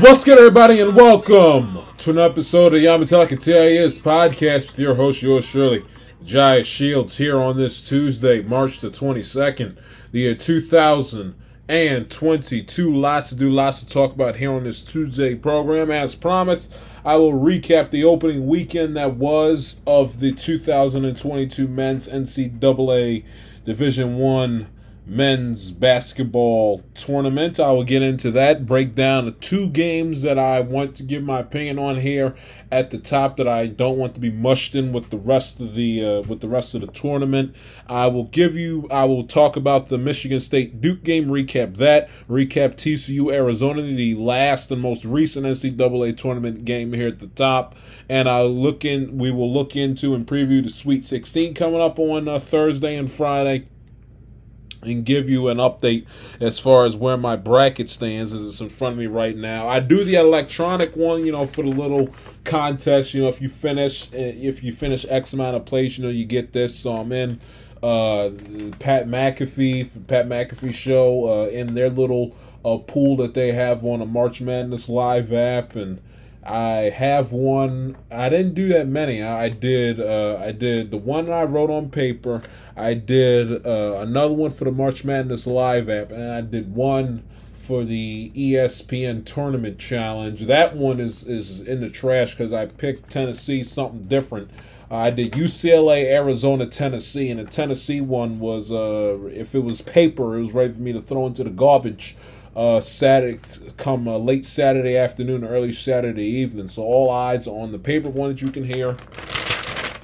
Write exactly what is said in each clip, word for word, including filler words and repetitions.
What's good, everybody, and welcome to an episode of Yamatalaki's podcast with your host, yours Shirley Jai Shields, here on this Tuesday, March the twenty-second, the year two thousand twenty-two. Lots to do, lots to talk about here on this Tuesday program. As promised, I will recap the opening weekend that was of the two thousand twenty-two men's N C double A Division I men's basketball tournament. I will get into that, break down the two games that I want to give my opinion on here at the top that I don't want to be mushed in with the rest of the uh, with the rest of the tournament. I will give you I will talk about the Michigan State Duke game, recap that, recap T C U Arizona, the last and most recent N C double A tournament game here at the top, and I'll look in we will look into and preview the Sweet sixteen coming up on uh, Thursday and Friday, and give you an update as far as where my bracket stands as it's in front of me right now. I do the electronic one, you know, for the little contest. You know, if you finish, if you finish X amount of plays, you know, you get this. So I'm in uh, Pat McAfee, Pat McAfee show, uh, in their little uh, pool that they have on a March Madness Live app, and I have one. I didn't do that many. I did uh, I did the one I wrote on paper. I did uh, another one for the March Madness Live app. And I did one for the E S P N Tournament Challenge. That one is, is in the trash because I picked Tennessee something different. Uh, I did U C L A, Arizona, Tennessee. And the Tennessee one was, uh, if it was paper, it was ready for me to throw into the garbage Uh, Saturday, come uh, late Saturday afternoon, early Saturday evening. So all eyes are on the paper one that you can hear,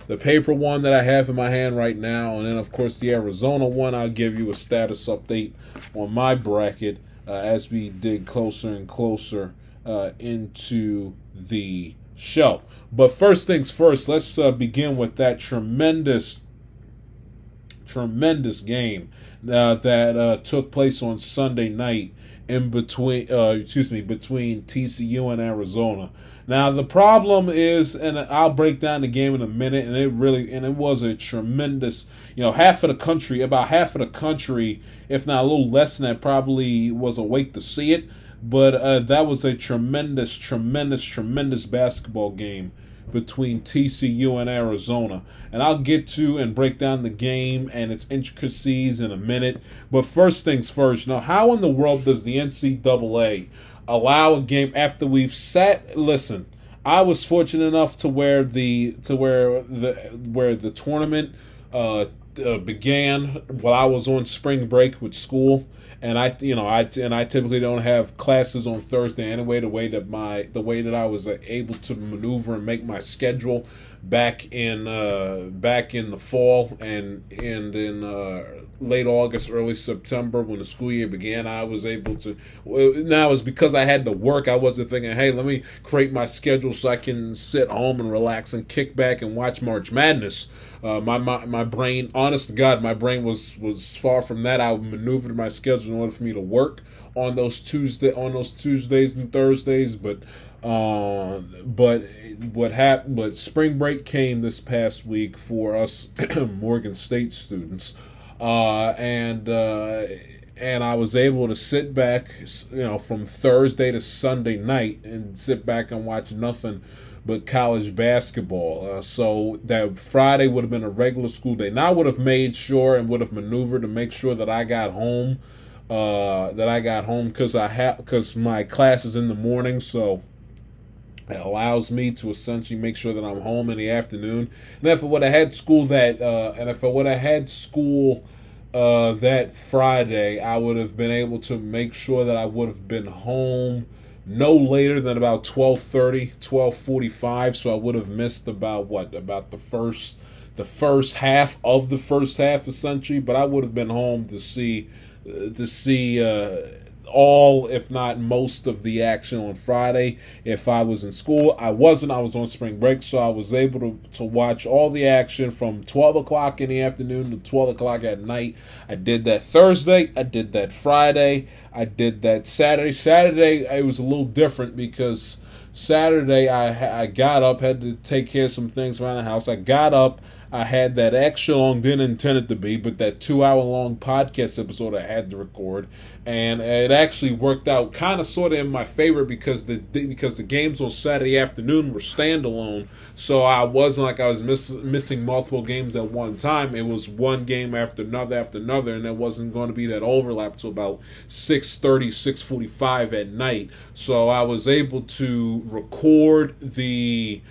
the paper one that I have in my hand right now, and then of course the Arizona one. I'll give you a status update on my bracket uh, as we dig closer and closer uh, into the show. But first things first, let's uh, begin with that tremendous tremendous game uh, that uh, took place on Sunday night in between, uh, excuse me, between T C U and Arizona. Now the problem is, and I'll break down the game in a minute, and it really, and it was a tremendous, you know, half of the country, about half of the country, if not a little less than that, probably was awake to see it. But uh, that was a tremendous, tremendous, tremendous basketball game between T C U and Arizona. And I'll get to and break down the game and its intricacies in a minute. But first things first, now how in the world does the N C double A allow a game after we've sat? Listen, I was fortunate enough to where the to where the where the tournament uh Uh, began while I was on spring break with school, and I, you know, I and I typically don't have classes on Thursday anyway. The way that my, the way that I was able to maneuver and make my schedule back in, uh, back in the fall and and in uh, late August, early September when the school year began, I was able to. Now it's because I had to work. I wasn't thinking, hey, let me create my schedule so I can sit home and relax and kick back and watch March Madness. Uh, my my my brain. Honest to God, my brain was, was far from that. I maneuvered my schedule in order for me to work on those Tuesday on those Tuesdays and Thursdays. But uh, but what happened? But spring break came this past week for us Morgan State students, uh, and uh, and I was able to sit back, you know, from Thursday to Sunday night and sit back and watch nothing but college basketball. Uh, so that Friday would have been a regular school day. Now I would have made sure and would have maneuvered to make sure that I got home, uh, that I got home because I have because my class is in the morning, so it allows me to essentially make sure that I'm home in the afternoon. And if I would have had school that, uh, and if I would have had school uh, that Friday, I would have been able to make sure that I would have been home no later than about twelve thirty, twelve forty-five, so I would have missed about what about the first the first half of the first half essentially, but I would have been home to see uh, to see uh, all, if not most, of the action on Friday if I was in school. I wasn't. I was on spring break, so I was able to, to watch all the action from twelve o'clock in the afternoon to twelve o'clock at night. I did that Thursday. I did that Friday. I did that Saturday. Saturday, it was a little different because Saturday I, I got up, had to take care of some things around the house. I got up. I had that extra long, didn't intend it to be, but that two-hour-long podcast episode I had to record, and it actually worked out kind of sort of in my favor because the because the games on Saturday afternoon were standalone, so I wasn't like I was miss, missing multiple games at one time. It was one game after another after another, and there wasn't going to be that overlap till about six thirty, six forty-five at night. So I was able to record the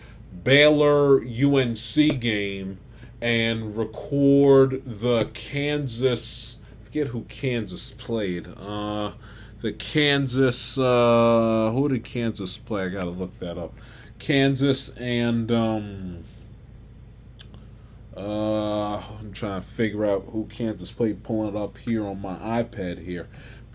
Baylor U N C game and record the Kansas, I forget who Kansas played. Uh, the Kansas, uh, who did Kansas play? I gotta look that up. Kansas and, um, uh, I'm trying to figure out who Kansas played, pulling it up here on my iPad here.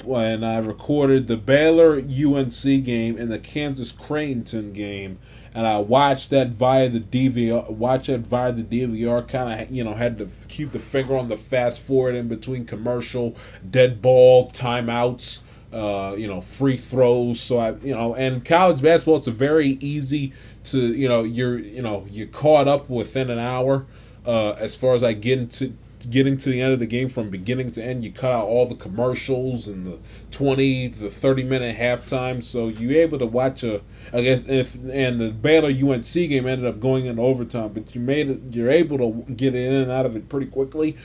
And I recorded the Baylor U N C game and the Kansas Creighton game, and I watched that via the D V R. Watched that via the D V R. Kind of, you know, had to keep the finger on the fast forward in between commercial, dead ball, timeouts, uh, you know, free throws. So I, you know, and college basketball, it's a very easy to, you know, you're, you know, you're caught up within an hour. Uh, as far as I get into. Getting to the end of the game from beginning to end, you cut out all the commercials and the twenty to thirty minute halftime, so you're able to watch a. I guess if and the Baylor U N C game ended up going in overtime, but you made it. You're able to get in and out of it pretty quickly.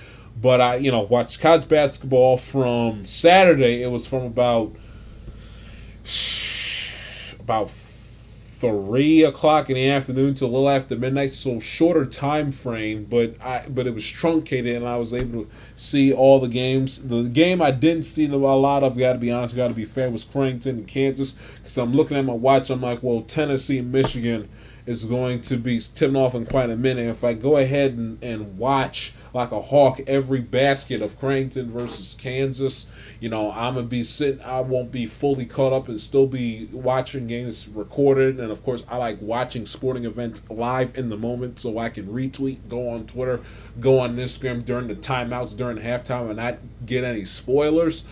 But I, you know, watched college basketball from Saturday. It was from about about three o'clock in the afternoon to a little after midnight, so shorter time frame, but I but it was truncated, and I was able to see all the games. The game I didn't see a lot of, got to be honest, got to be fair, was Creighton and Kansas, because I'm looking at my watch, I'm like, well, Tennessee and Michigan is going to be tipping off in quite a minute. If I go ahead and, and watch like a hawk every basket of Creighton versus Kansas, you know, I'm going to be sitting, I won't be fully caught up and still be watching games recorded. And, of course, I like watching sporting events live in the moment, so I can retweet, go on Twitter, go on Instagram during the timeouts, during halftime, and not get any spoilers.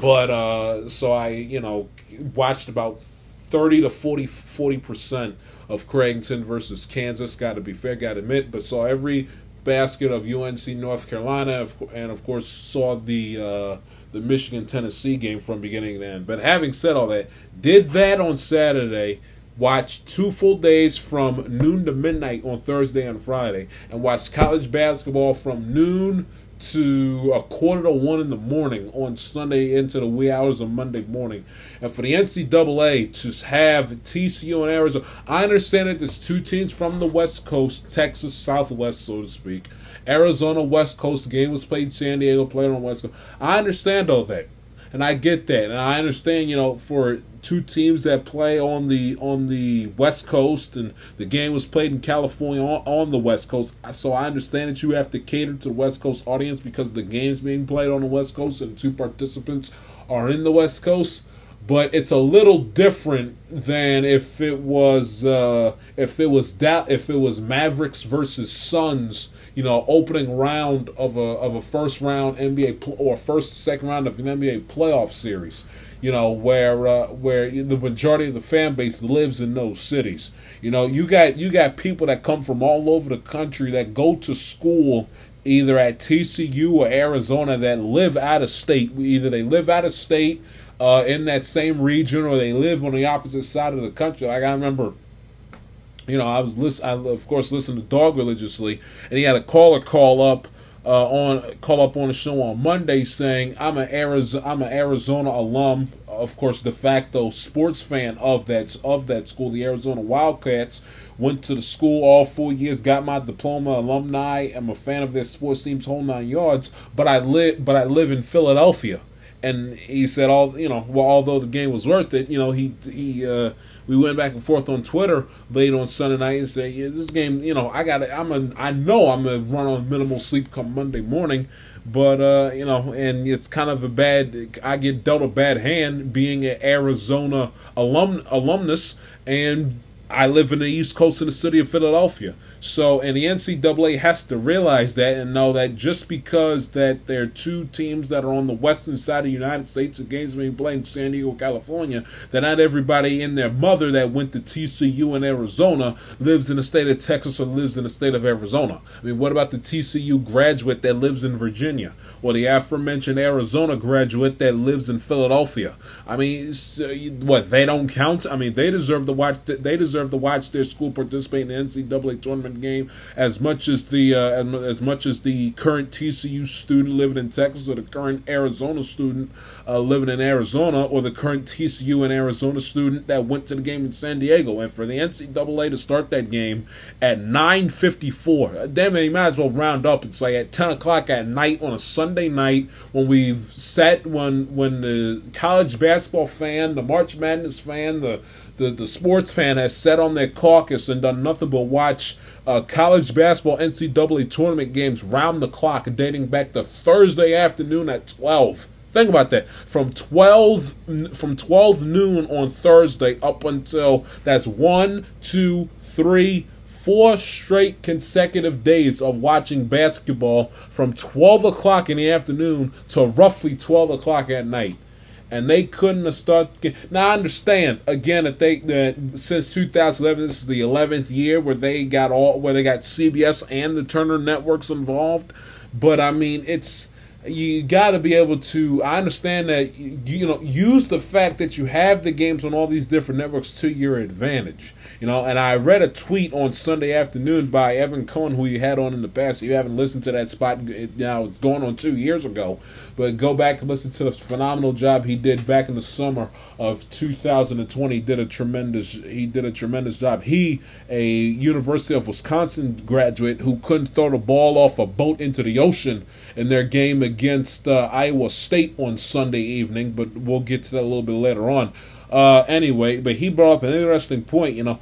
But uh, so I, you know, watched about thirty to forty percent of Creighton versus Kansas, got to be fair, got to admit, but saw every basket of U N C North Carolina, and of course saw the uh, the Michigan Tennessee game from beginning to end. But having said all that, did that on Saturday, watched two full days from noon to midnight on Thursday and Friday, and watched college basketball from noon to a quarter to one in the morning on Sunday into the wee hours of Monday morning. And for the N C double A to have T C U and Arizona, I understand that there's two teams from the West Coast, Texas, Southwest, so to speak. Arizona, West Coast, the game was played San Diego, played on West Coast. I understand all that, and I get that, and I understand, you know, for two teams that play on the on the West Coast, and the game was played in California on, on the West Coast, so I understand that you have to cater to the West Coast audience because the game's being played on the West Coast and two participants are in the West Coast. But it's a little different than if it was uh, if it was da- if it was Mavericks versus Suns, you know, opening round of a of a first round N B A pl- or first second round of an N B A playoff series, you know, where uh, where the majority of the fan base lives in those cities. You know, you got you got people that come from all over the country that go to school either at T C U or Arizona that live out of state. Either they live out of state uh, in that same region, or they live on the opposite side of the country. Like I remember, you know, I was listen. I of course listened to Dog religiously, and he had a caller call up uh, on call up on the show on Monday saying, "I'm an Arizona, I'm an Arizona alum." Of course, de facto sports fan of that of that school, the Arizona Wildcats. Went to the school all four years, got my diploma, alumni. I'm a fan of their sports teams, whole nine yards. But I live, but I live in Philadelphia. And he said, all you know, well, although the game was worth it, you know, he he uh, we went back and forth on Twitter late on Sunday night and said, yeah, this game, you know, I got, I'm a, I know I'm gonna run on minimal sleep come Monday morning. But, uh, you know, and it's kind of a bad, I get dealt a bad hand being an Arizona alum, alumnus and I live in the East Coast in the city of Philadelphia. So, and the N C double A has to realize that and know that just because that there are two teams that are on the western side of the United States, the games being played in San Diego, California, that not everybody and their mother that went to T C U in Arizona lives in the state of Texas or lives in the state of Arizona. I mean, what about the T C U graduate that lives in Virginia or the aforementioned Arizona graduate that lives in Philadelphia? I mean, what, they don't count? I mean, they deserve to watch. They deserve to watch their school participate in the N C double A tournament game as much as the uh, as much as the current T C U student living in Texas or the current Arizona student uh, living in Arizona or the current T C U and Arizona student that went to the game in San Diego. And for the N C double A to start that game at nine fifty-four, damn it, you might as well round up. It's like at ten o'clock at night on a Sunday night when we've sat when when the college basketball fan, the March Madness fan, the The, the sports fan has sat on their caucus and done nothing but watch uh, college basketball N C double A tournament games round the clock dating back to Thursday afternoon at twelve. Think about that. From twelve from twelve noon on Thursday up until that's one, two, three, four straight consecutive days of watching basketball from twelve o'clock in the afternoon to roughly twelve o'clock at night. And they couldn't have started. Now, I understand again that they that since two thousand eleven, this is the eleventh year where they got all where they got C B S and the Turner networks involved. But I mean, it's you got to be able to. I understand that you, you know use the fact that you have the games on all these different networks to your advantage. You know, and I read a tweet on Sunday afternoon by Evan Cohen, who you had on in the past. If you haven't listened to that spot it, now, it's going on two years ago. But go back and listen to the phenomenal job he did back in the summer of two thousand twenty. He did a tremendous. He did a tremendous job. He, a University of Wisconsin graduate who couldn't throw the ball off a boat into the ocean in their game against uh, Iowa State on Sunday evening. But we'll get to that a little bit later on. Uh, anyway, but he brought up an interesting point. You know,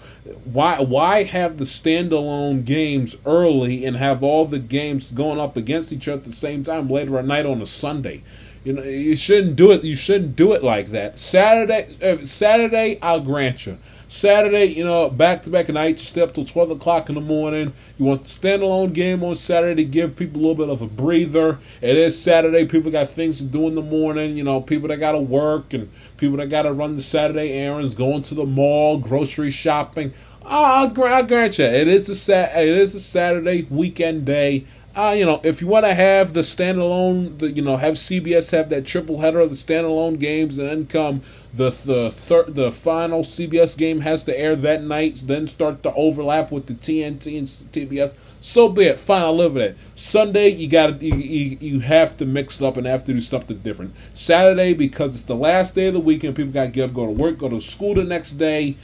why why have the standalone games early and have all the games going up against each other at the same time later at night on a Sunday? You know, you shouldn't do it. You shouldn't do it like that. Saturday, uh, Saturday, I'll grant you. Saturday, you know, back to back nights, you stay up till twelve o'clock in the morning. You want the standalone game on Saturday to give people a little bit of a breather. It is Saturday. People got things to do in the morning. You know, people that gotta work and people that gotta run the Saturday errands, going to the mall, grocery shopping. I'll grant you, it is a sat. It is a Saturday weekend day. Uh, you know, if you want to have the standalone, the, you know, have C B S have that triple header of the standalone games, and then come the the thir- the final C B S game has to air that night, then start to overlap with the T N T and T B S. So be it. Fine, I'll live with it. Sunday, you got you, you you have to mix it up and have to do something different. Saturday, because it's the last day of the weekend, people got to get up, go to work, go to school the next day.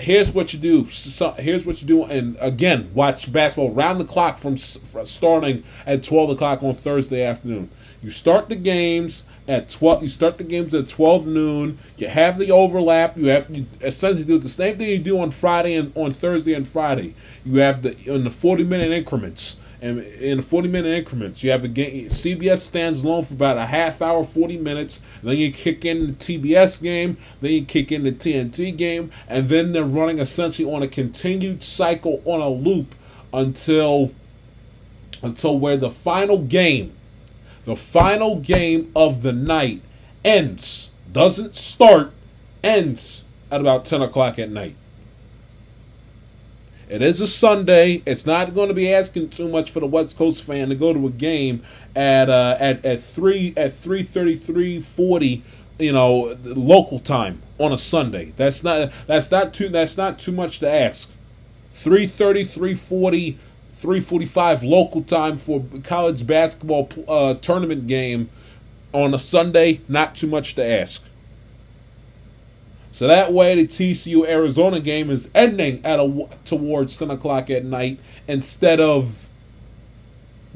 Here's what you do. So, here's what you do, and again, watch basketball round the clock from, from starting at twelve o'clock on Thursday afternoon. You start the games at twelve. You start the games at twelve noon. You have the overlap. You have you essentially do the same thing you do on Friday and on Thursday and Friday. You have the in the forty minute increments. And in forty-minute increments, you have a game. C B S stands alone for about a half hour, forty minutes. Then you kick in the T B S game. Then you kick in the T N T game. And then they're running essentially on a continued cycle on a loop until until where the final game, the final game of the night ends. Doesn't start, ends at about ten o'clock at night. It is a Sunday. It's not going to be asking too much for the West Coast fan to go to a game at uh, at at three at three thirty three forty, you know, local time on a Sunday. That's not that's not too that's not too much to ask. Three thirty three forty three forty five local time for college basketball uh, tournament game on a Sunday. Not too much to ask. So that way, the T C U-Arizona game is ending at a, towards ten o'clock at night instead of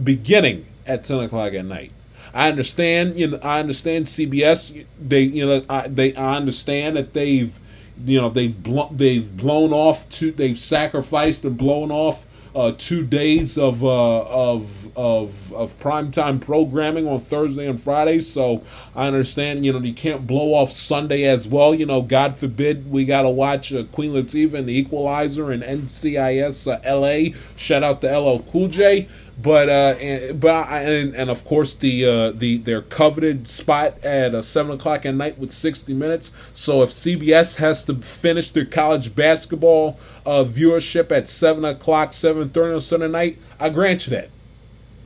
beginning at ten o'clock at night. I understand, you know, I understand C B S. They, you know, I, they, I understand that they've, you know, they've bl- they've blown off to, they've sacrificed and blown off uh, two days of uh, of of of primetime programming on Thursday and Friday. So I understand, you know, you can't blow off Sunday as well. You know, God forbid we got to watch uh, Queen Latifah and The Equalizer and N C I S uh, L A. Shout out to L L Cool J. But uh, and, but I, and and of course the uh, the their coveted spot at uh, seven o'clock at night with sixty minutes. So if C B S has to finish their college basketball uh, viewership at seven o'clock, seven thirty on Sunday night, I grant you that.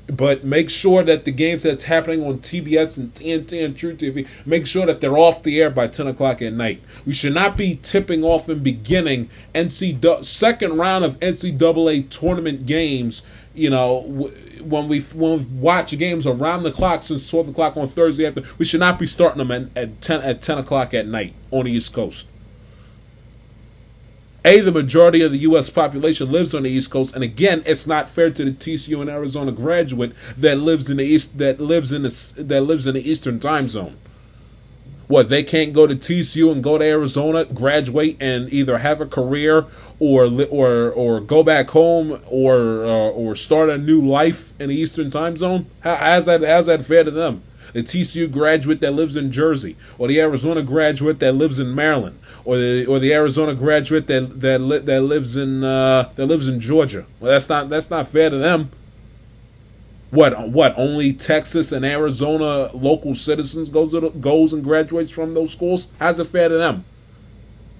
But make sure that the games that's happening on T B S and T N T and True T V, make sure that they're off the air by ten o'clock at night. We should not be tipping off and beginning N C double A, second round of N C double A tournament games, you know, when we when we watch games around the clock since twelve o'clock on Thursday after. We should not be starting them at ten, at ten o'clock at night on the East Coast. A, the majority of the U S population lives on the East Coast, and again, it's not fair to the T C U and Arizona graduate that lives in the East, that lives in the that lives in the Eastern time zone. What, they can't go to T C U and go to Arizona, graduate, and either have a career or or or go back home or uh, or start a new life in the Eastern time zone? How, how's that how's that fair to them? The T C U graduate that lives in Jersey, or the Arizona graduate that lives in Maryland, or the or the Arizona graduate that that li- that lives in uh, that lives in Georgia. Well, that's not that's not fair to them. What what only Texas and Arizona local citizens goes to the, goes and graduates from those schools? How's it fair to them?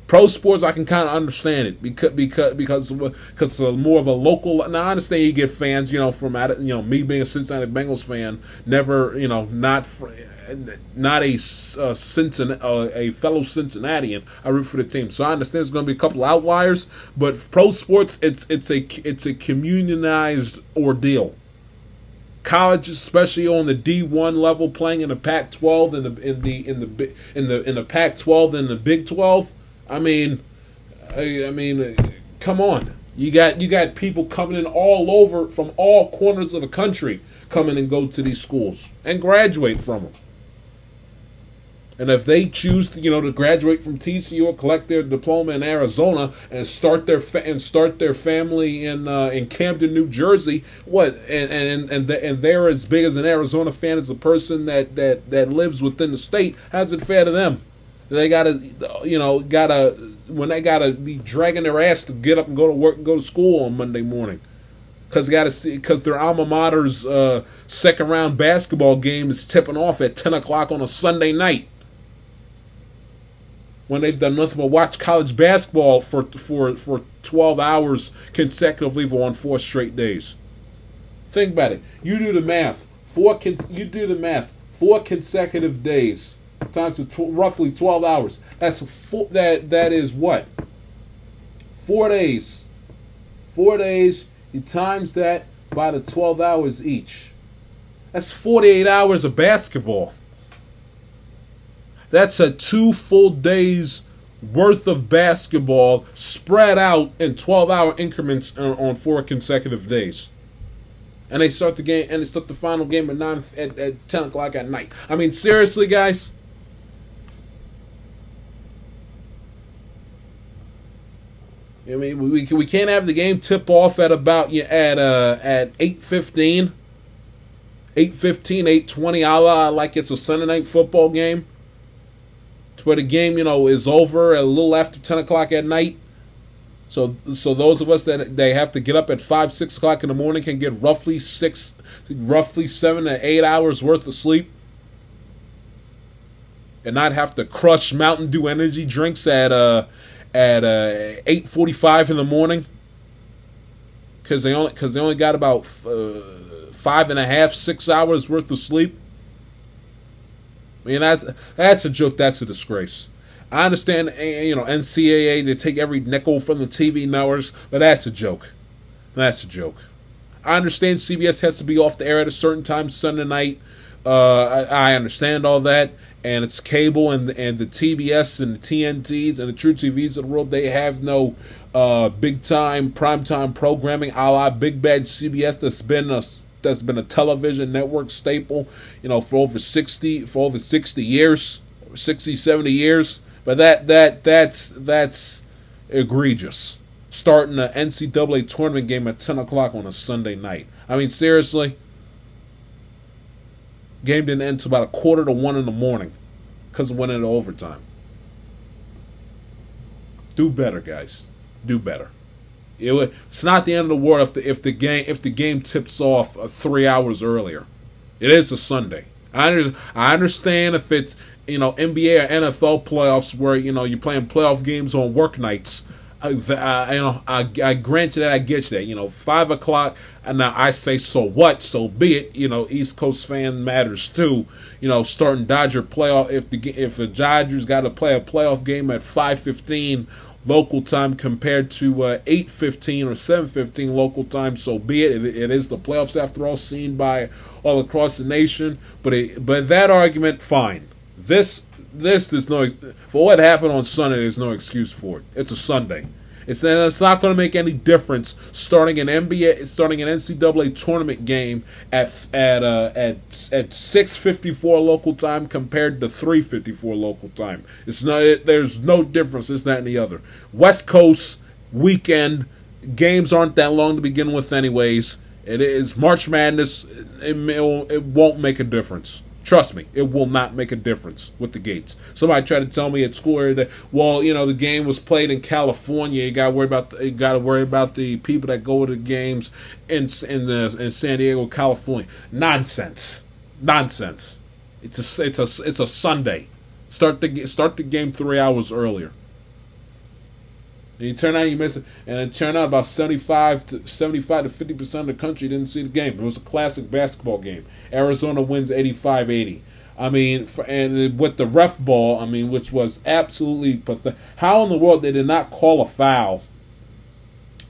Pro sports, I can kind of understand it because because because because more of a local. Now I understand you get fans, you know, from out of, you know, me being a Cincinnati Bengals fan, never, you know, not not a uh, Cincinnati uh, a fellow Cincinnatian. I root for the team, so I understand there's going to be a couple outliers. But pro sports, it's it's a it's a communionized ordeal. College, especially on the D one level, playing in the Pac twelve and in the in the in the in the Pac twelve and the Big twelve. I mean, I, I mean, come on. You got you got people coming in all over from all corners of the country, coming and go to these schools and graduate from them. And if they choose, to, you know, to graduate from T C U or collect their diploma in Arizona and start their fa- and start their family in uh, in Camden, New Jersey, what and and and, the, and they're as big as an Arizona fan as a person that that that lives within the state. How's it fair to them? They gotta, you know, gotta when they gotta be dragging their ass to get up and go to work and go to school on Monday morning, cause gotta see, cause their alma mater's uh, second round basketball game is tipping off at ten o'clock on a Sunday night, when they've done nothing but watch college basketball for for for twelve hours consecutively for on four straight days. Think about it. You do the math. Four con- You do the math. Four consecutive days. Times to tw- roughly twelve hours. That's a four, that that is what? Four days. Four days. You times that by the twelve hours each. That's forty-eight hours of basketball. That's a two full days worth of basketball spread out in twelve-hour increments on four consecutive days. And they start the game, and they start the final game at nine at, at ten o'clock at night. I mean, seriously, guys. I mean, we we can't have the game tip off at about at uh at eight fifteen, eight fifteen, eight twenty, a la like it's a Sunday night football game, where the game, you know, is over a little after ten o'clock at night. So, so those of us that they have to get up at five, six o'clock in the morning can get roughly six, roughly seven to eight hours worth of sleep, and not have to crush Mountain Dew energy drinks at uh. At uh, eight forty-five in the morning, because they only because they only got about uh, five and a half, six hours worth of sleep. I mean, that's that's a joke. That's a disgrace. I understand, you know, N C double A, they take every nickel from the T V networks, but that's a joke. That's a joke. I understand C B S has to be off the air at a certain time Sunday night. Uh, I, I understand all that, and it's cable and and the T B S and the T N Ts and the True T Vs of the world. They have no uh, big time primetime programming, a la Big Bad C B S. That's been a that's been a television network staple, you know, for over sixty for over sixty years, sixty seventy years. But that that that's that's egregious. starting an N C double A tournament game at ten o'clock on a Sunday night. I mean, seriously? Game didn't end until about a quarter to one in the morning because it went into overtime. Do better, guys. Do better. It would, it's not the end of the world if the if the game if the game tips off uh, three hours earlier. It is a Sunday. I under, I understand if it's, you know, N B A or N F L playoffs where, you know, you're playing playoff games on work nights. I, I, you know, I, I grant you that. I get you that. You know, five o'clock. And now I say, so what? So be it. You know, East Coast fan matters too. You know, starting Dodger playoff. If the if the Dodgers got to play a playoff game at five fifteen local time compared to uh, eight fifteen or seven fifteen local time, so be it. it. It is the playoffs after all, seen by all across the nation. But it, but that argument, fine. This. This there's no for what happened on Sunday. There's no excuse for it. It's a Sunday. It's it's not going to make any difference starting an N B A starting an N C double A tournament game at at uh, at at six fifty-four local time compared to three fifty-four local time. It's not it, there's no difference. It's that and the other. West Coast weekend games aren't that long to begin with, anyways. It is March Madness. It it, it won't make a difference. Trust me, it will not make a difference with the gates. Somebody tried to tell me at school that, well, you know, the game was played in California. You got to worry about the, you got to worry about the people that go to the games in in the in San Diego, California. Nonsense, nonsense. It's a it's a it's a Sunday. Start the start the game three hours earlier. And you turn out you miss it, and it turned out about seventy-five to fifty percent of the country didn't see the game. It was a classic basketball game. Arizona wins eighty-five eighty. I mean, for, and with the ref ball, I mean, which was absolutely pathetic. How in the world they did not call a foul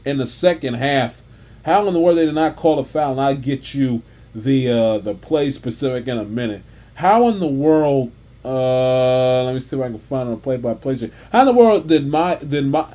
in the second half? How in the world they did not call a foul? And I'll get you the uh, the play specific in a minute. How in the world? Uh, let me see if I can find a play-by-play. How in the world did my did my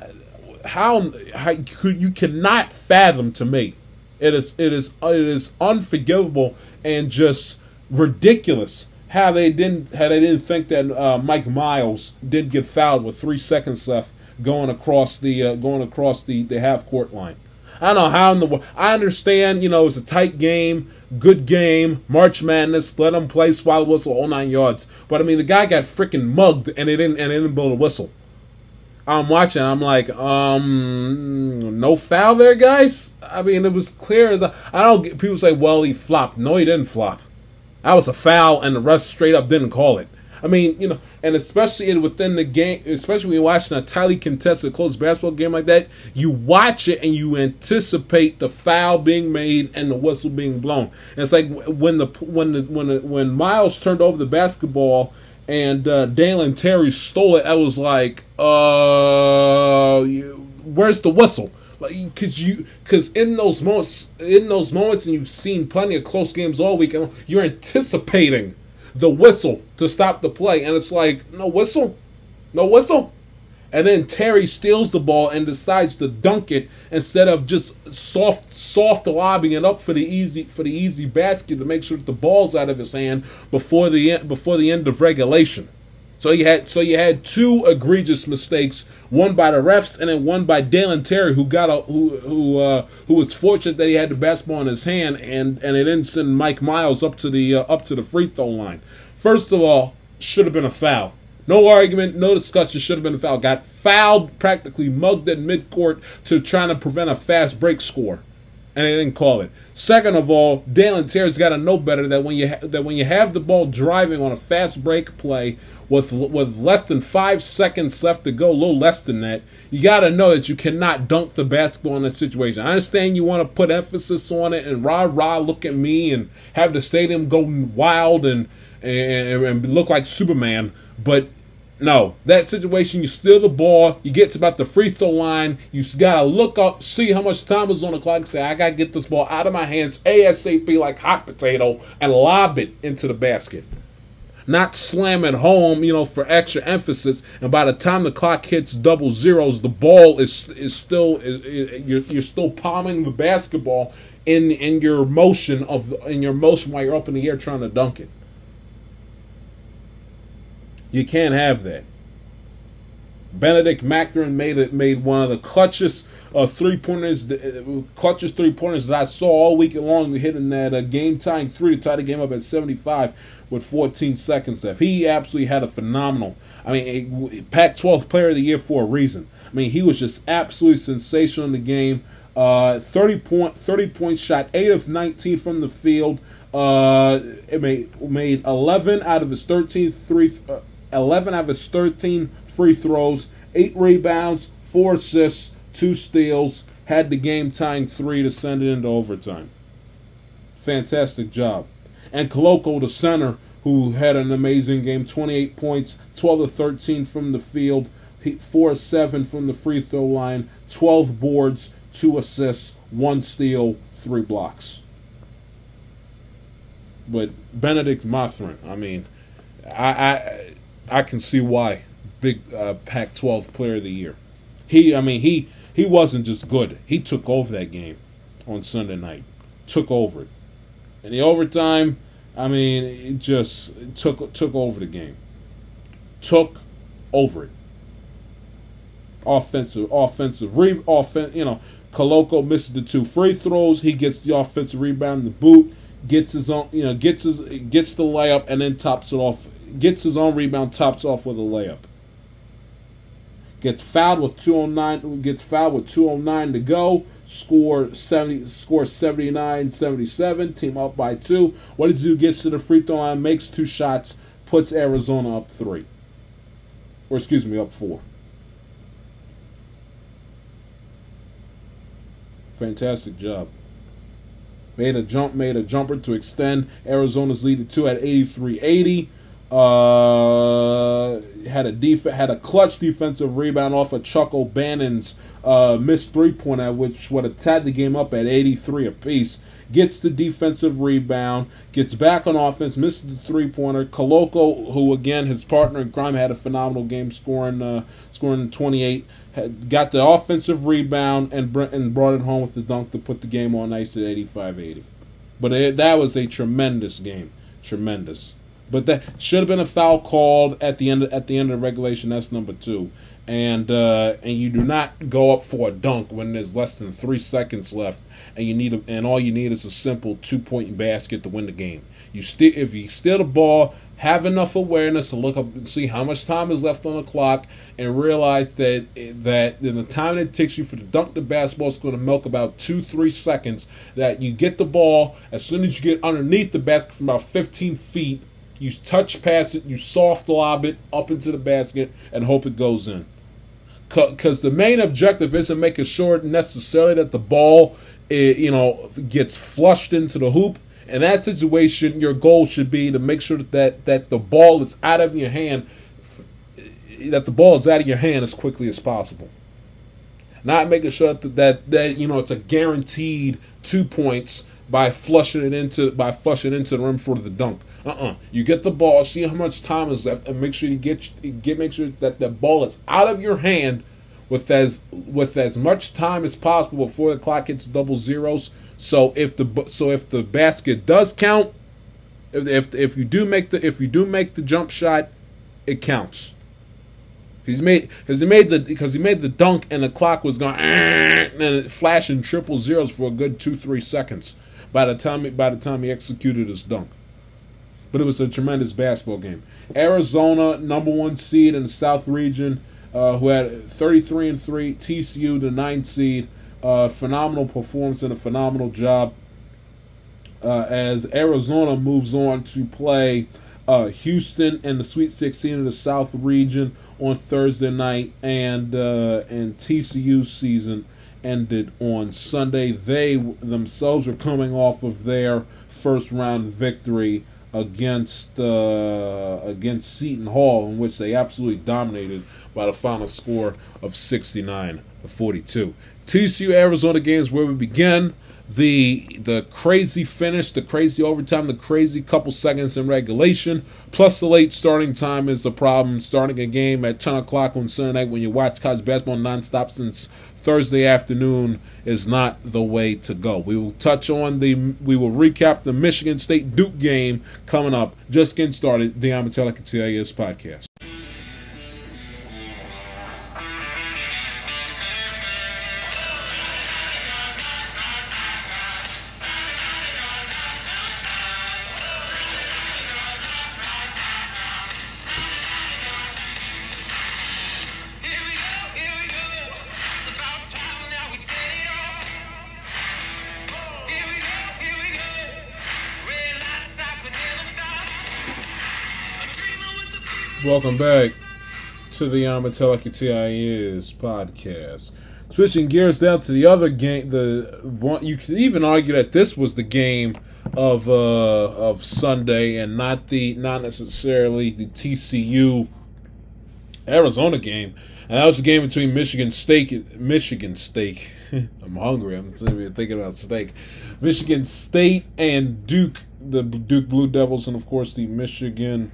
How, how could you cannot fathom to me? It is it is it is unforgivable and just ridiculous how they didn't how they didn't think that uh, Mike Miles didn't get fouled with three seconds left going across the uh, going across the, the half court line. I don't know how in the world. I understand, you know, it's a tight game, good game, March Madness, let them play, swallow whistle, all nine yards. But I mean, the guy got freaking mugged and it didn't and it didn't blow the whistle. I'm watching. I'm like, um, no foul there, guys. I mean, it was clear as a, I don't get. People say, well, he flopped. No, he didn't flop. That was a foul, and the ref straight up didn't call it. I mean, you know, and especially within the game, especially when you're watching a tightly contested, close basketball game like that, you watch it and you anticipate the foul being made and the whistle being blown. And it's like when the when the when the, when Miles turned over the basketball. And uh, Dalen Terry stole it. I was like, uh, you, where's the whistle? Like, cause you, cause in those moments, in those moments, and you've seen plenty of close games all week, and you're anticipating the whistle to stop the play, and it's like, no whistle, no whistle. And then Terry steals the ball and decides to dunk it instead of just soft, soft lobbing it up for the easy, for the easy basket to make sure that the ball's out of his hand before the before the end of regulation. So you had so you had two egregious mistakes, one by the refs and then one by Dalen Terry, who got a, who who uh, who was fortunate that he had the basketball in his hand and and it didn't send Mike Miles up to the uh, up to the free throw line. First of all, should have been a foul. No argument, no discussion, should have been a foul. Got fouled, practically mugged at midcourt to trying to prevent a fast break score, and they didn't call it. Second of all, Dalen Terry's got to know better that when you ha- that when you have the ball driving on a fast break play with with less than five seconds left to go, a little less than that, you got to know that you cannot dunk the basketball in that situation. I understand you want to put emphasis on it and rah rah, look at me, and have the stadium go wild and. And, and look like Superman, but no, that situation, you steal the ball, you get to about the free throw line, you gotta look up, see how much time is on the clock, and say, I gotta get this ball out of my hands ASAP like hot potato and lob it into the basket. Not slam it home, you know, for extra emphasis, and by the time the clock hits double zeros, the ball is is still, is, is, you're, you're still palming the basketball in, in your motion of in your motion while you're up in the air trying to dunk it. You can't have that. Benedict Mathurin made it, made one of the clutchest uh, three pointers, uh, clutchest three pointers that I saw all week long, hitting that uh, game tying three to tie the game up at seventy-five with fourteen seconds left. He absolutely had a phenomenal, I mean, a Pac twelve Player of the Year for a reason. I mean, he was just absolutely sensational in the game. Uh, thirty point, thirty points, shot eight of nineteen from the field. Uh, it made made eleven out of his thirteen three, uh, eleven out of his thirteen free throws, eight rebounds, four assists, two steals. Had the game tying three to send it into overtime. Fantastic job. And Koloko, the center, who had an amazing game, twenty-eight points, twelve of thirteen from the field, four of seven from the free throw line, twelve boards, two assists, one steal, three blocks. But Benedict Mathurin, I mean, I I, I can see why big uh, Pac twelve Player of the Year. He, I mean, he he wasn't just good. He took over that game on Sunday night, took over it. In the overtime, I mean, it just it took took over the game, took over it. Offensive, offensive, re, offense. You know, Koloko misses the two free throws. He gets the offensive rebound in the boot, gets his own, you know, gets his, gets the layup, and then tops it off. Gets his own rebound, tops off with a layup. Gets fouled with two oh nine. Gets fouled with two oh nine to go. Score seventy. Score seventy-nine seventy-seven. Team up by two. What does he do? Gets to the free throw line, makes two shots, puts Arizona up three. Or excuse me, up four. Fantastic job. Made a jump, made a jumper to extend Arizona's lead to two at eighty-three eighty. Uh, had a def- had a clutch defensive rebound off of Chuck O'Bannon's uh, missed three-pointer, which would have tied the game up at eighty-three apiece. Gets the defensive rebound, gets back on offense, misses the three-pointer. Koloko, who again his partner in crime, had a phenomenal game, scoring uh, scoring twenty-eight. Had, got the offensive rebound and br- and brought it home with the dunk to put the game on ice at eighty-five eighty. But it, that was a tremendous game, tremendous. But that should have been a foul called at the end of, at the end of the regulation. That's number two, and uh, and you do not go up for a dunk when there's less than three seconds left, and you need a, and all you need is a simple two point basket to win the game. You st- if you steal the ball, have enough awareness to look up and see how much time is left on the clock, and realize that that in the time that it takes you for the dunk the basketball is going to milk about two three seconds. That you get the ball as soon as you get underneath the basket from about fifteen feet. You touch past it, you soft lob it up into the basket, and hope it goes in. Because the main objective isn't making sure necessarily that the ball, it, you know, gets flushed into the hoop. In that situation, your goal should be to make sure that that the ball is out of your hand, that the ball is out of your hand as quickly as possible. Not making sure that that, that you know it's a guaranteed two points by flushing it into by flushing into the rim for the dunk. Uh-uh. You get the ball, see how much time is left, and make sure you get get make sure that the ball is out of your hand with as with as much time as possible before the clock hits double zeros. So if the so if the basket does count, if if, if you do make the if you do make the jump shot, it counts. He's made because he made the because he made the dunk and the clock was going and it flashing triple zeros for a good two three seconds by the time by the time he executed his dunk. But it was a tremendous basketball game. Arizona, number one seed in the South region, uh, who had thirty-three and three. T C U, the ninth seed. Uh, phenomenal performance and a phenomenal job uh, as Arizona moves on to play uh, Houston in the Sweet sixteen in the South region on Thursday night. And uh, and T C U's season ended on Sunday. They themselves are coming off of their first round victory against uh, against Seton Hall, in which they absolutely dominated by the final score of sixty-nine to forty-two. T C U Arizona games where we begin. The the crazy finish, the crazy overtime, the crazy couple seconds in regulation, plus the late starting time is the problem. Starting a game at ten o'clock on Sunday night when you watch college basketball nonstop since Thursday afternoon is not the way to go. We will touch on the, we will recap the Michigan State Duke game coming up. Just getting started, the Dion Metallica T A S podcast. Welcome back to the I'ma Tell Like Your T I Is podcast. Switching gears down to the other game, the one you could even argue that this was the game of uh, of Sunday, and not the not necessarily the T C U Arizona game, and that was the game between Michigan State. Michigan State. I'm hungry. I'm thinking about steak. Michigan State and Duke, the Duke Blue Devils, and of course the Michigan.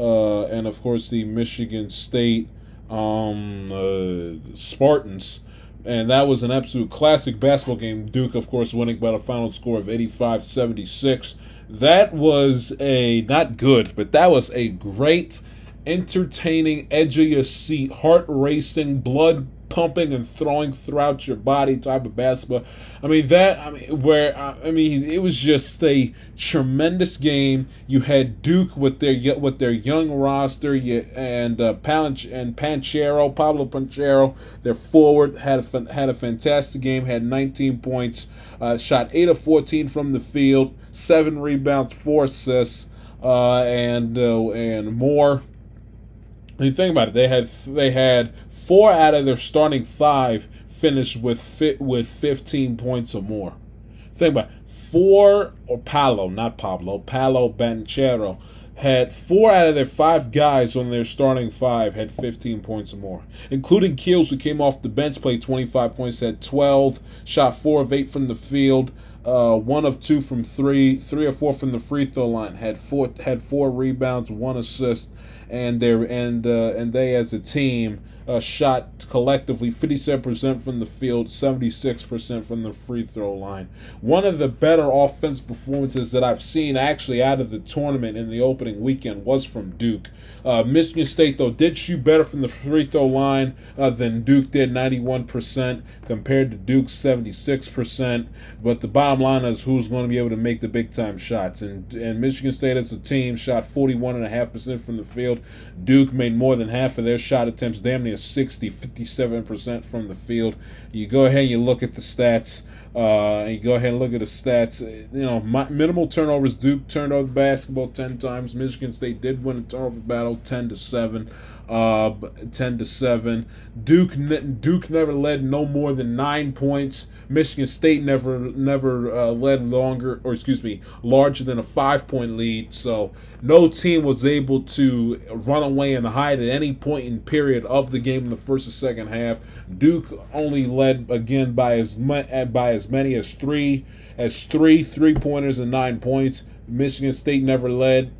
Uh, and of course the Michigan State um, uh, Spartans, and that was an absolute classic basketball game. Duke, of course, winning by the final score of eighty-five seventy-six. That was a not good, but that was a great, entertaining, edge of your seat, heart racing, blood pumping and throwing throughout your body type of basketball. I mean that. I mean where. I mean it was just a tremendous game. You had Duke with their with their young roster. You, and uh, Palanch and Panchero, Pablo Panchero, their forward, had a, had a fantastic game. Had nineteen points. Uh, shot eight of fourteen from the field. Seven rebounds, four assists, uh, and uh, and more. I mean, think about it. They had they had. Four out of their starting five finished with fit with fifteen points or more. Think about it. Four, or Paolo, not Pablo, Paolo Banchero, had four out of their five guys on their starting five had fifteen points or more, including Keels, who came off the bench, played twenty-five points, had twelve, shot four of eight from the field, uh, one of two from three, three or four from the free throw line, had four had four rebounds, one assist, and their and uh, and they as a team. Uh, shot collectively fifty-seven percent from the field, seventy-six percent from the free throw line. One of the better offensive performances that I've seen actually out of the tournament in the opening weekend was from Duke. Uh, Michigan State, though, did shoot better from the free throw line uh, than Duke did, ninety-one percent compared to Duke's seventy-six percent. But the bottom line is who's going to be able to make the big-time shots. And, and Michigan State as a team shot forty-one point five percent from the field. Duke made more than half of their shot attempts, damn near sixty, fifty-seven percent from the field. You go ahead and you look at the stats. Uh, you go ahead and look at the stats. You know, my, minimal turnovers. Duke turned over the basketball ten times. Michigan State did win a turnover battle, ten to seven. Uh, ten to seven. Duke Duke never led no more than nine points. Michigan State never never uh, led longer, or excuse me, larger than a five point lead. So no team was able to run away and hide at any point in period of the game in the first or second half. Duke only led again by as much by as many as three as three three pointers and nine points. Michigan State never led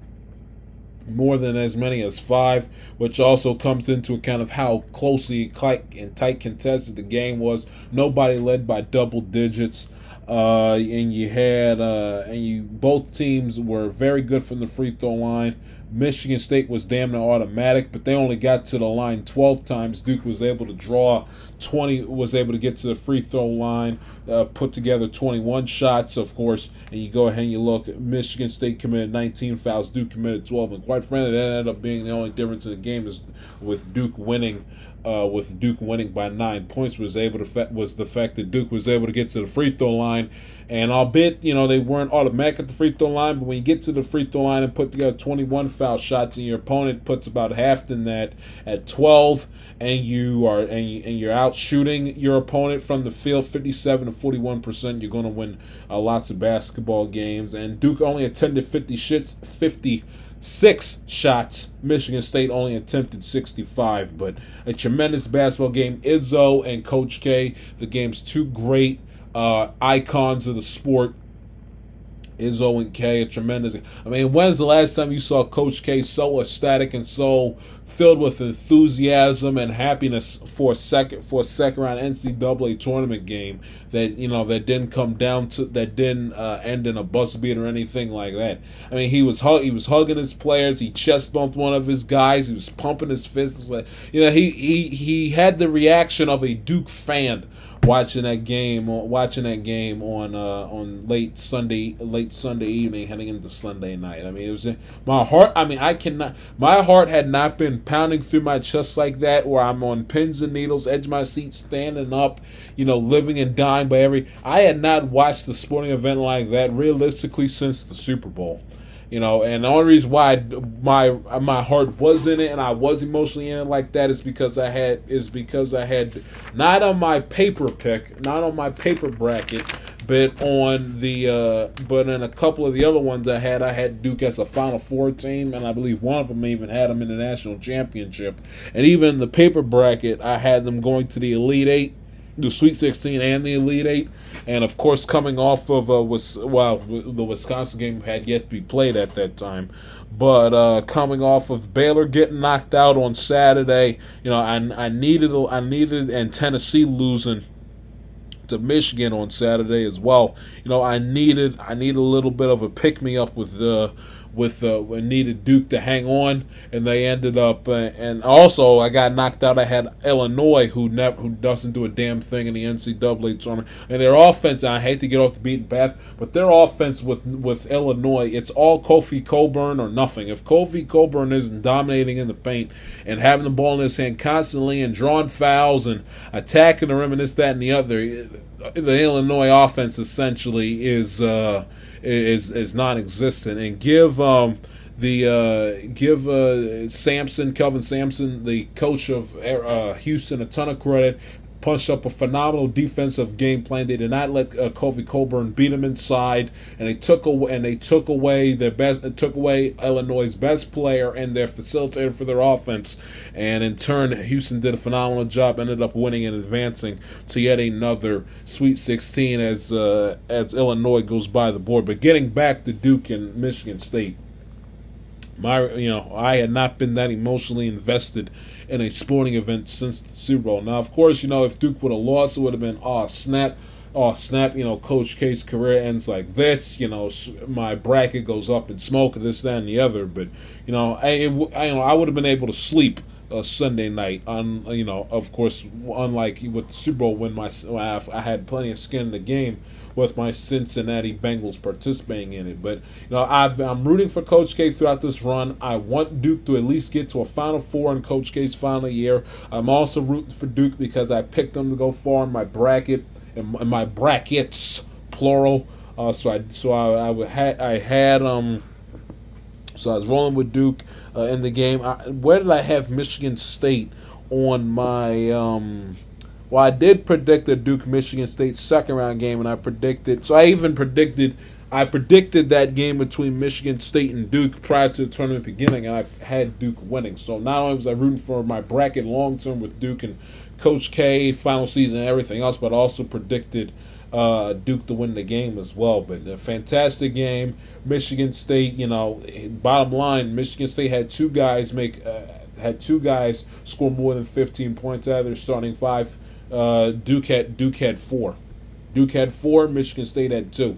more than as many as five, which also comes into account of how closely and tight contested the game was. Nobody led by double digits, uh, and you had uh, and you both teams were very good from the free throw line. Michigan State was damn near automatic, but they only got to the line twelve times. Duke was able to draw twenty, was able to get to the free throw line, uh, put together twenty-one shots, of course. And you go ahead and you look, Michigan State committed nineteen fouls, Duke committed twelve. And quite frankly, that ended up being the only difference in the game is with Duke winning. Uh, with Duke winning by nine points was able to fa- was the fact that Duke was able to get to the free throw line, and albeit you know they weren't automatic at the free throw line, but when you get to the free throw line and put together twenty-one foul shots, and your opponent puts about half than that at twelve, and you are and you, and you're out shooting your opponent from the field fifty-seven to forty-one percent, you're going to win uh, lots of basketball games. And Duke only attended fifty shits, fifty. Six shots. Michigan State only attempted sixty-five, but a tremendous basketball game. Izzo and Coach K, the game's two great uh, icons of the sport. Izzo and K, a tremendous. I mean, when's the last time you saw Coach K so ecstatic and so filled with enthusiasm and happiness for a second for a second round N C double A tournament game that you know that didn't come down to that didn't uh, end in a buzzer beat or anything like that? I mean, he was hug, he was hugging his players. He chest bumped one of his guys. He was pumping his fists. Like, you know, he he he had the reaction of a Duke fan watching that game, watching that game on uh, on late Sunday, late Sunday evening, heading into Sunday night. I mean, it was my heart. I mean, I cannot. My heart had not been pounding through my chest like that, where I'm on pins and needles, edge of my seat, standing up, you know, living and dying by every. I had not watched a sporting event like that realistically since the Super Bowl. You know, and the only reason why I, my my heart was in it and I was emotionally in it like that is because I had is because I had not on my paper pick, not on my paper bracket, but on the uh, but in a couple of the other ones I had, I had Duke as a Final Four team, and I believe one of them even had them in the national championship. And even in the paper bracket, I had them going to the Elite Eight, the Sweet sixteen and the Elite Eight, and of course coming off of a was well the Wisconsin game had yet to be played at that time, but uh, coming off of Baylor getting knocked out on Saturday, you know, I I needed I needed and Tennessee losing to Michigan on Saturday as well. You know, I needed I needed a little bit of a pick me up with the. Uh, With uh, needed Duke to hang on, and they ended up. Uh, and also, I got knocked out. I had Illinois, who never, who doesn't do a damn thing in the N C double A tournament. And their offense, and I hate to get off the beaten path, but their offense with with Illinois, it's all Kofi Cockburn or nothing. If Kofi Cockburn isn't dominating in the paint and having the ball in his hand constantly and drawing fouls and attacking the rim and this, that, and the other, it, the Illinois offense essentially is. Uh, Is is non-existent, and give um the uh, give uh, Sampson, Kelvin Sampson, the coach of uh, Houston, a ton of credit. Punched up a phenomenal defensive game plan. They did not let uh, Kofi Cockburn beat him inside, and they took away and they took away their best, took away Illinois' best player and their facilitator for their offense. And in turn, Houston did a phenomenal job. Ended up winning and advancing to yet another Sweet sixteen as uh, as Illinois goes by the board. But getting back to Duke and Michigan State, my you know I had not been that emotionally invested in a sporting event since the Super Bowl. Now, of course, you know, if Duke would have lost, it would have been, oh, snap, oh, snap, you know, Coach K's career ends like this, you know, my bracket goes up in smoke, this, that, and the other. But, you know, I, it, I, you know, I would have been able to sleep a Sunday night, on, you know, of course, unlike with the Super Bowl when my I had plenty of skin in the game with my Cincinnati Bengals participating in it. But, you know, I've, I'm rooting for Coach K throughout this run. I want Duke to at least get to a Final Four in Coach K's final year. I'm also rooting for Duke because I picked them to go far in my bracket, in my brackets, plural. Uh, so I so I, I had I had um. So I was rolling with Duke uh, in the game. I, where did I have Michigan State on my um, – well, I did predict the Duke-Michigan State second-round game, and I predicted – so I even predicted – I predicted that game between Michigan State and Duke prior to the tournament beginning, and I had Duke winning. So not only was I rooting for my bracket long-term with Duke and Coach K, final season, and everything else, but also predicted – Uh, Duke to win the game as well. But a fantastic game. Michigan State, you know, bottom line, Michigan State had two guys make uh, had two guys score more than fifteen points out of their starting five. Uh, Duke had Duke had four. Duke had four. Michigan State had two.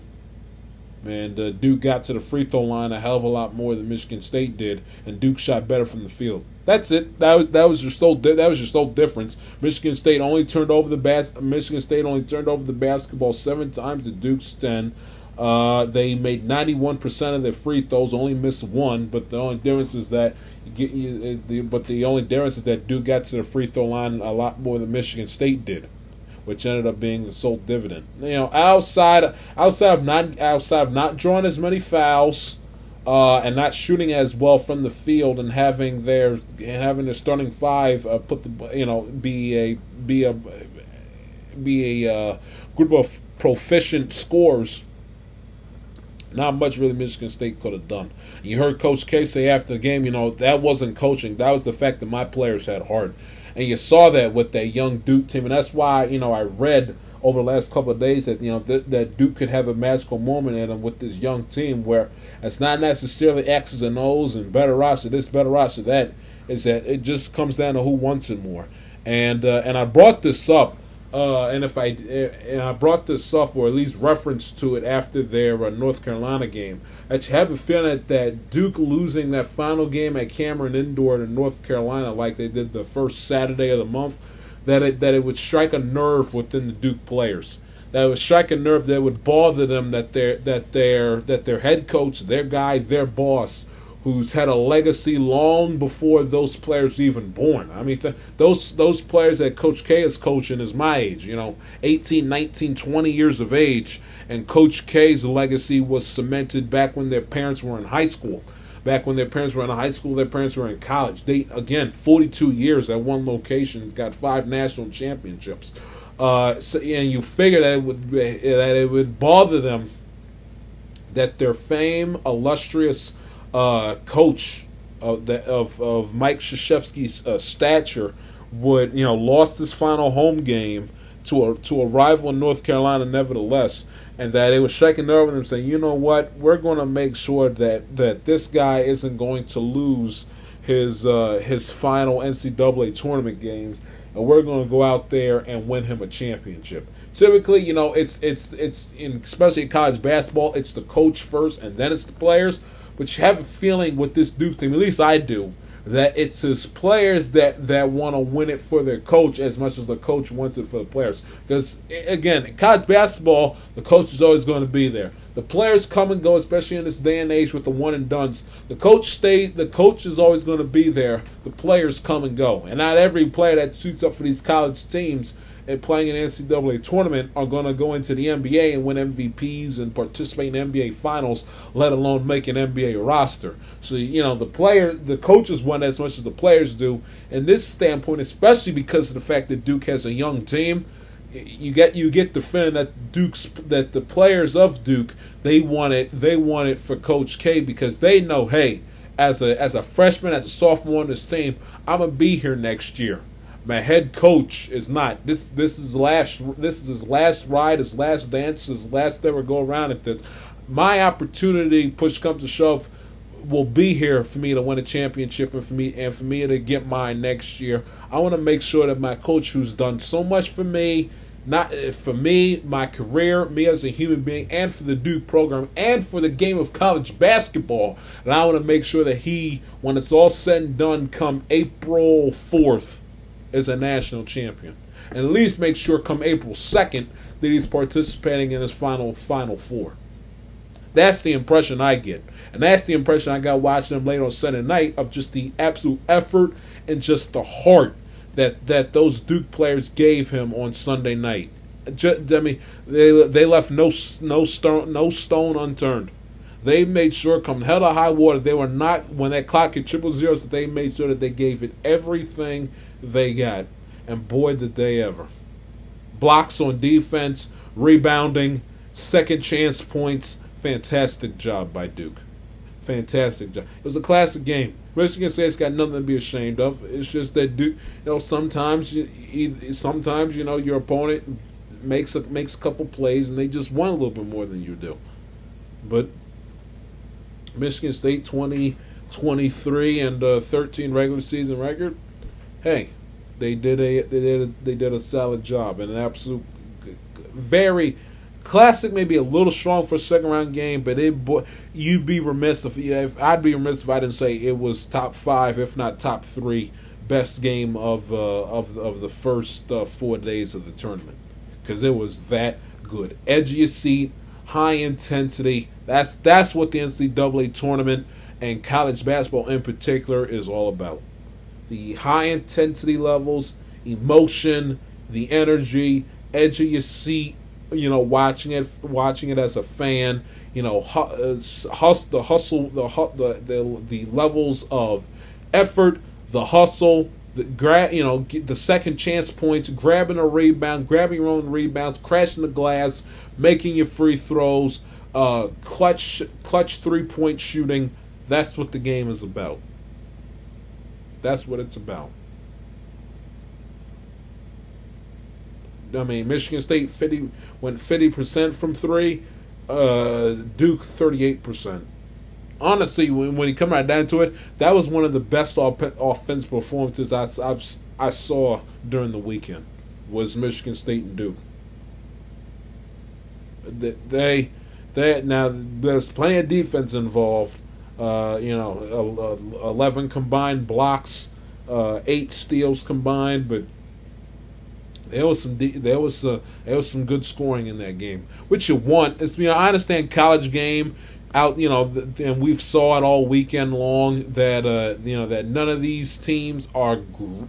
And uh, Duke got to the free throw line a hell of a lot more than Michigan State did, and Duke shot better from the field. That's it. That was that was your sole di- that was your sole difference. Michigan State only turned over the bas- Michigan State only turned over the basketball seven times to Duke's ten. Uh, they made ninety-one percent of their free throws, only missed one. But the only difference is that you get you, the, but the only difference is that Duke got to the free throw line a lot more than Michigan State did, which ended up being the sole dividend. You know, outside outside of not outside of not drawing as many fouls, uh, and not shooting as well from the field, and having their having their starting five uh, put the you know be a be a be a uh, group of proficient scorers. Not much really Michigan State could have done. You heard Coach K say after the game, you know, that wasn't coaching. That was the fact that my players had heart. And you saw that with that young Duke team. And that's why, you know, I read over the last couple of days that, you know, th- that Duke could have a magical moment in them with this young team where it's not necessarily X's and O's and better roster this, better roster that. Is that it just comes down to who wants it more. And uh, and I brought this up. Uh, and if I and I brought this up, or at least reference to it after their uh, North Carolina game, I have a feeling that, that Duke losing that final game at Cameron Indoor to North Carolina, like they did the first Saturday of the month, that it that it would strike a nerve within the Duke players. That it would strike a nerve that would bother them that their that their that their head coach, their guy, their boss, who's had a legacy long before those players even born. I mean, th- those those players that Coach K is coaching is my age, you know, eighteen, nineteen, twenty years of age, and Coach K's legacy was cemented back when their parents were in high school. Back when their parents were in high school, their parents were in college. They, again, forty-two years at one location, got five national championships. Uh, so, and you figure that it would that it would bother them that their fame, illustrious uh, coach of, the, of of Mike Krzyzewski's uh, stature would, you know, lost his final home game to a to a rival in North Carolina, nevertheless, and that it was shaking over them, saying, you know what, we're going to make sure that, that this guy isn't going to lose his uh, his final N C double A tournament games, and we're going to go out there and win him a championship. Typically, you know, it's it's it's in, especially in college basketball, it's the coach first, and then it's the players. But you have a feeling with this Duke team, at least I do, that it's his players that, that want to win it for their coach as much as the coach wants it for the players. Because, again, in college basketball, the coach is always going to be there. The players come and go, especially in this day and age with the one and dones. The coach stay, the coach is always going to be there. The players come and go. And not every player that suits up for these college teams and playing an N C double A tournament are going to go into the N B A and win M V Ps and participate in N B A finals, let alone make an N B A roster. So, you know, the player, the coaches won as much as the players do. In this standpoint, especially because of the fact that Duke has a young team, you get you get the feeling that Duke's that the players of Duke, they want it they want it for Coach K, because they know, hey, as a as a freshman, as a sophomore on this team, I'm gonna be here next year. My head coach is not. This this is last. This is his last ride, his last dance, his last ever go around at this. My opportunity, push comes to shove, will be here for me to win a championship and for me and for me to get mine next year. I want to make sure that my coach, who's done so much for me, not for me, my career, me as a human being, and for the Duke program, and for the game of college basketball, and I want to make sure that he, when it's all said and done, come April fourth. Is a national champion, and at least make sure come April second that he's participating in his final final four. That's the impression I get, and that's the impression I got watching him late on Sunday night, of just the absolute effort and just the heart that that those Duke players gave him on Sunday night. Just, I mean, they they left no no stone no stone unturned. They made sure, come hell or high water, they were not, when that clock hit triple zeros, that they made sure that they gave it everything they got. And boy, did they ever. Blocks on defense, rebounding, second chance points. Fantastic job by Duke. Fantastic job. It was a classic game. Michigan State's got nothing to be ashamed of. It's just that Duke, you know, sometimes, you, sometimes you know, your opponent makes a, makes a couple plays and they just want a little bit more than you do. But Michigan State twenty twenty-three and uh, thirteen regular season record. Hey, they did a they did a, they did a solid job, and an absolute very classic. Maybe a little strong for a second round game, but it you'd be remiss if, if I'd be remiss if I didn't say it was top five, if not top three, best game of uh, of of the first uh, four days of the tournament, because it was that good. Edgy as seat. High intensity. That's that's what the N C double A tournament and college basketball in particular is all about. The high intensity levels, emotion, the energy, edge of your seat. You know, watching it, watching it as a fan. You know, hus- the hustle, the, hu- the the the levels of effort, the hustle. The gra- you know, the second chance points, grabbing a rebound, grabbing your own rebounds, crashing the glass, making your free throws, uh, clutch, clutch three-point shooting. That's what the game is about. That's what it's about. I mean, Michigan State fifty went fifty percent from three, uh, Duke thirty-eight percent. Honestly, when when you come right down to it, that was one of the best op- offensive performances I, I've, I saw during the weekend, was Michigan State and Duke. They, they now there's plenty of defense involved. Uh, you know, eleven combined blocks, uh, eight steals combined, but there was some de- there was uh, there was some good scoring in that game, which you want. It's, you know, I understand college game. out, you know, and we've saw it all weekend long that uh, you know that none of these teams are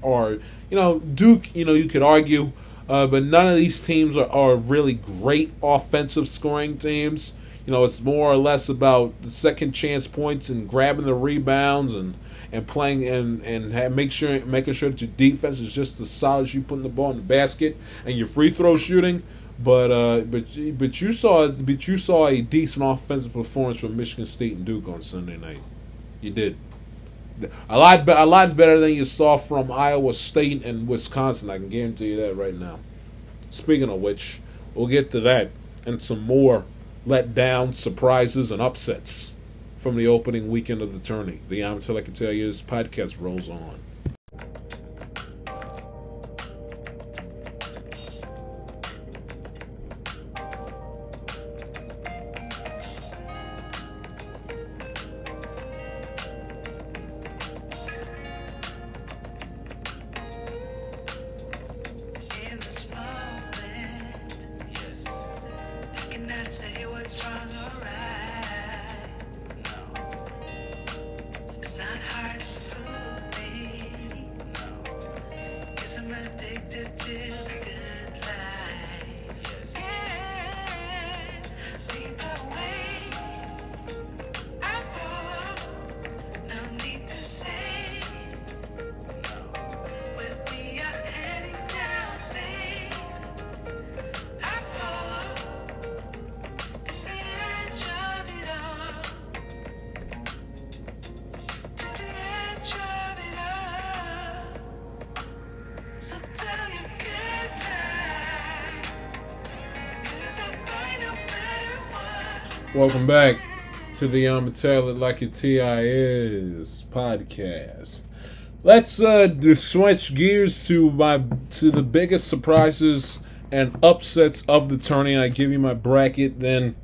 are you know Duke, you know, you could argue, uh, but none of these teams are, are really great offensive scoring teams. You know, it's more or less about the second chance points and grabbing the rebounds and, and playing and and have, make sure making sure that your defense is just as solid as you putting the ball in the basket and your free throw shooting. But uh, but but you saw but you saw a decent offensive performance from Michigan State and Duke on Sunday night. You did a lot be- a lot better than you saw from Iowa State and Wisconsin. I can guarantee you that right now. Speaking of which, we'll get to that and some more letdowns, surprises, and upsets from the opening weekend of the tourney. The I'm Until I Can Tell You This podcast rolls on. Welcome back to the I'm a Tell It Like It T I S podcast. Let's uh, switch gears to my to the biggest surprises and upsets of the tourney. I give you my bracket, then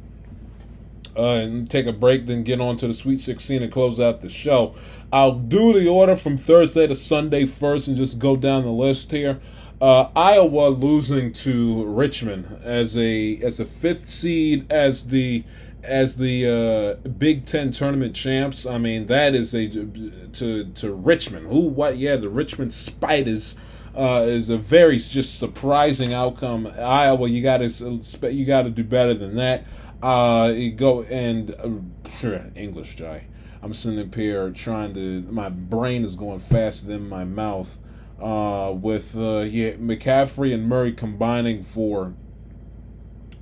uh, and take a break, then get on to the Sweet sixteen and close out the show. I'll do the order from Thursday to Sunday first and just go down the list here. Uh, Iowa losing to Richmond as a as a fifth seed as the. As the uh, Big Ten tournament champs. I mean, that is a to to Richmond. Who? What? Yeah, the Richmond Spiders uh, is a very just surprising outcome. Iowa, you got to you got to do better than that. Uh, you go and uh, sure, English guy. I'm sitting up here trying to. My brain is going faster than my mouth. Uh, with uh, yeah, McCaffrey and Murray combining for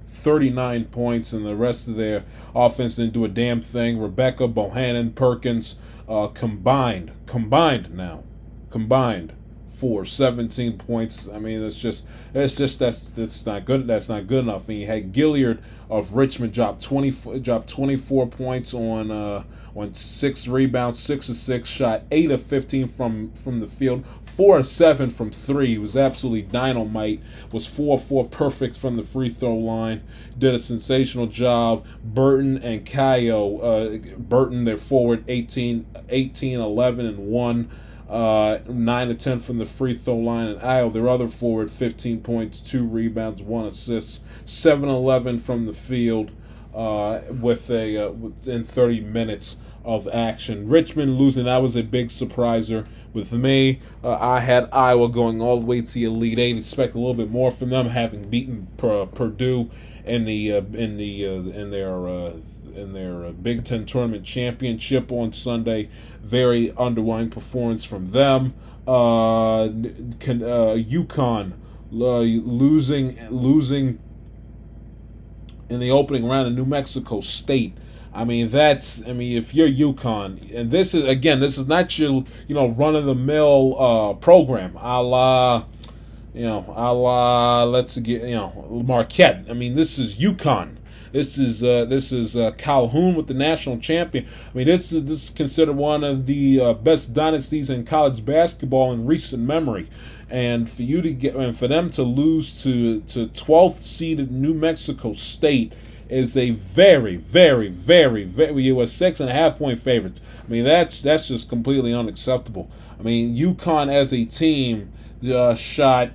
thirty-nine points, and the rest of their offense didn't do a damn thing. Rebecca, Bohannon, Perkins uh, combined, combined now, combined for seventeen points. I mean, it's just, it's just that's that's not good. That's not good enough. And you had Gilliard of Richmond drop twenty, drop twenty-four points on uh, on six rebounds, six of six, shot eight of fifteen from from the field. Four of seven from three. He was absolutely dynamite. Was four of four perfect from the free throw line. Did a sensational job. Burton and Kayo. Uh, Burton, their forward, eighteen, eighteen, eleven, and one. Uh, nine of ten from the free throw line. And Iowa, their other forward, fifteen points, two rebounds, one assist, seven eleven from the field. Uh, with a uh, within thirty minutes of action. Richmond losing, that was a big surpriser with me. Uh, I had Iowa going all the way to the Elite Eight. Expect a little bit more from them, having beaten per, Purdue in the uh, in the uh, in their uh, in their uh, Big Ten tournament championship on Sunday. Very underwhelming performance from them. Uh, can, uh, UConn uh, losing losing. in the opening round of New Mexico State. I mean, that's, I mean, if you're UConn, and this is, again, this is not your, you know, run-of-the-mill uh, program, a la, you know, a la, let's get, you know, Marquette. I mean, this is UConn. This is uh, this is uh, Calhoun with the national champion. I mean, this is this is considered one of the uh, best dynasties in college basketball in recent memory, and for you to get and for them to lose to to twelfth seeded New Mexico State is a very, very, very, very. It was six and a half point favorites. I mean, that's that's just completely unacceptable. I mean, UConn as a team uh, shot.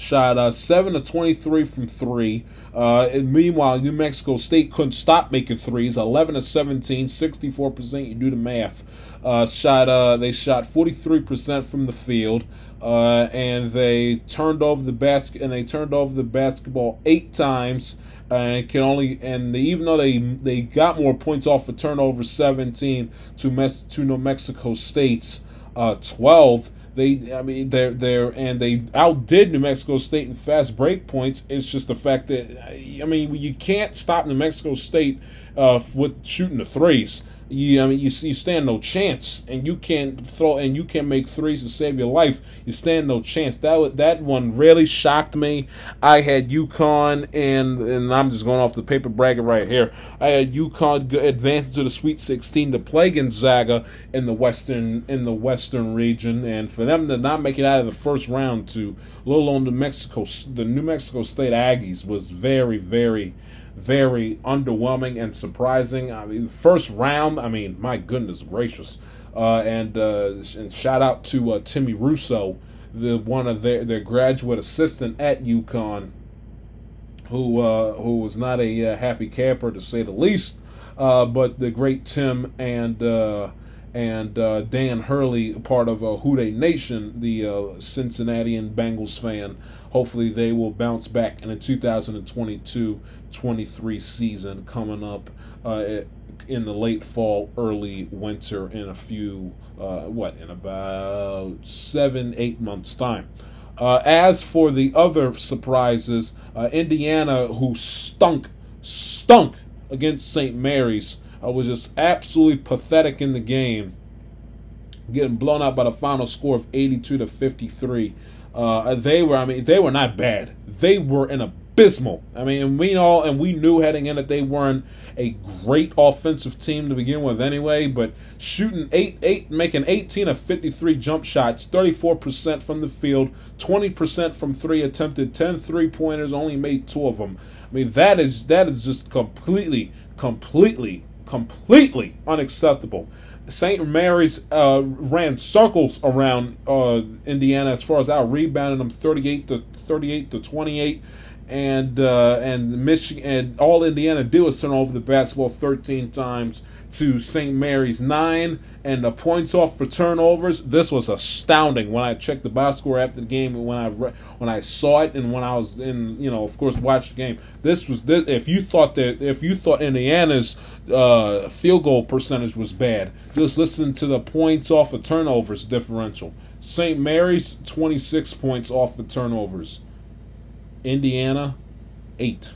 shot uh, seven of twenty-three from three. Uh, and meanwhile, New Mexico State couldn't stop making threes. eleven of seventeen, sixty-four percent. You do the math. Uh, shot uh, they shot forty-three percent from the field, uh, and they turned over the basket and they turned over the basketball eight times. And can only and they, even though they they got more points off for turnover seventeen to Mes- to New Mexico State's uh, twelve. They, I mean, they're, they're, and they outdid New Mexico State in fast break points. It's just the fact that, I mean, you can't stop New Mexico State uh, with shooting the threes. You, I mean, you, you stand no chance, and you can't throw, and you can't make threes to save your life. You stand no chance. That that one really shocked me. I had UConn, and and I'm just going off the paper bracket right here. I had UConn advancing to the Sweet sixteen to play Gonzaga in the Western in the Western region, and for them to not make it out of the first round to let alone New Mexico, the New Mexico State Aggies was very, very. Very underwhelming and surprising. I mean, first round, I mean, my goodness gracious. Uh, and uh, and shout out to uh, Timmy Russo, the one of their, their graduate assistant at UConn, who uh, who was not a uh, happy camper to say the least. Uh, but the great Tim and uh, and uh, Dan Hurley, part of uh, Houday Nation, the uh, Cincinnati and Bengals fan. Hopefully they will bounce back in the two thousand twenty-two twenty-three season coming up uh, in the late fall, early winter in a few, uh, what, in about seven, eight months' time. Uh, as for the other surprises, uh, Indiana, who stunk, stunk against Saint Mary's, uh, was just absolutely pathetic in the game, getting blown out by the final score of eighty-two to fifty-three. Uh, they were, I mean, they were not bad. They were an abysmal. I mean, and we all, and we knew heading in that they weren't a great offensive team to begin with anyway, but shooting eight, eight, making eighteen of fifty-three jump shots, thirty-four percent from the field, twenty percent from three attempted, ten three-pointers, only made two of them. I mean, that is, that is just completely, completely, completely unacceptable. Saint Mary's uh, ran circles around uh, Indiana as far as out rebounding them thirty-eight to thirty-eight to twenty-eight, and uh, and Michigan and all Indiana did was turn over the basketball thirteen times to Saint Mary's nine, and the points off for turnovers. This was astounding when I checked the box score after the game, and when I re- when I saw it, and when I was in, you know, of course, watched the game. This was this, if you thought that if you thought Indiana's uh, field goal percentage was bad, just listen to the points off of turnovers differential. Saint Mary's twenty-six points off the turnovers. Indiana eight.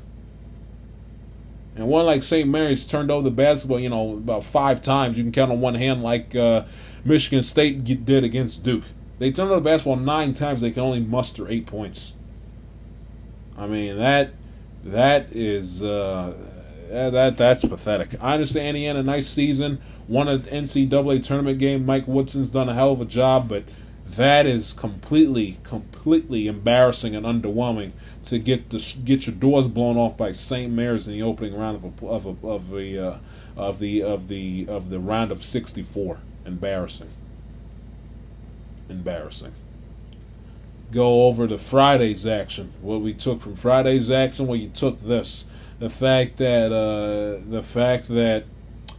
And one like Saint Mary's turned over the basketball, you know, about five times. You can count on one hand, like uh, Michigan State did against Duke. They turned over the basketball nine times. They can only muster eight points. I mean, that that is uh, that that's pathetic. I understand Indiana, nice season, won an N C double A tournament game. Mike Woodson's done a hell of a job, but that is completely, completely embarrassing and underwhelming to get the get your doors blown off by Saint Mary's in the opening round of a, of a, of the uh, of the of the of the round of sixty-four. Embarrassing. Embarrassing. Go over to Friday's action. What we took from Friday's action. Well, you took this. The fact that uh, the fact that.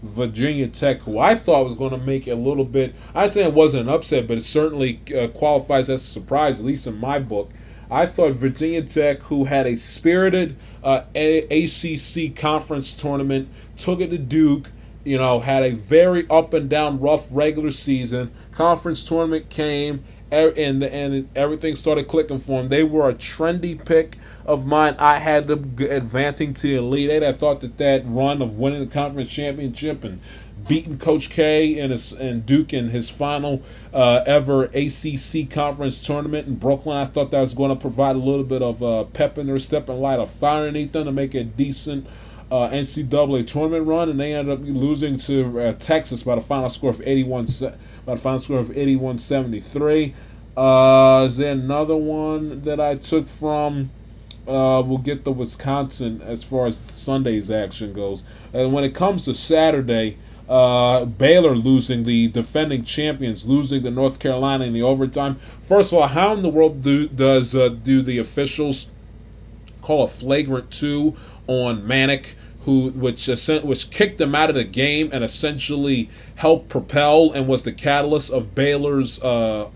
Virginia Tech, who I thought was going to make a little bit, I say it wasn't an upset, but it certainly uh, qualifies as a surprise, at least in my book. I thought Virginia Tech, who had a spirited uh, a- ACC conference tournament, took it to Duke, you know, had a very up and down rough regular season. Conference tournament came, and and everything started clicking for them. They were a trendy pick of mine. I had them advancing to the Elite Eight. I thought that that run of winning the conference championship and beating Coach K and his, and Duke in his final uh, ever A C C conference tournament in Brooklyn, I thought that was going to provide a little bit of uh, pep in their step and light a fire underneath them to make a decent uh, N C double A tournament run, and they ended up losing to uh, Texas by the final score of eighty-one. By the final score of eighty-one seventy-three. Uh, is there another one that I took from? uh, we'll get the Wisconsin as far as Sunday's action goes. And when it comes to Saturday, uh, Baylor losing, the defending champions, losing to North Carolina in the overtime. First of all, how in the world do does uh, do the officials call a flagrant two on Manic, who which which kicked them out of the game and essentially helped propel and was the catalyst of Baylor's uh,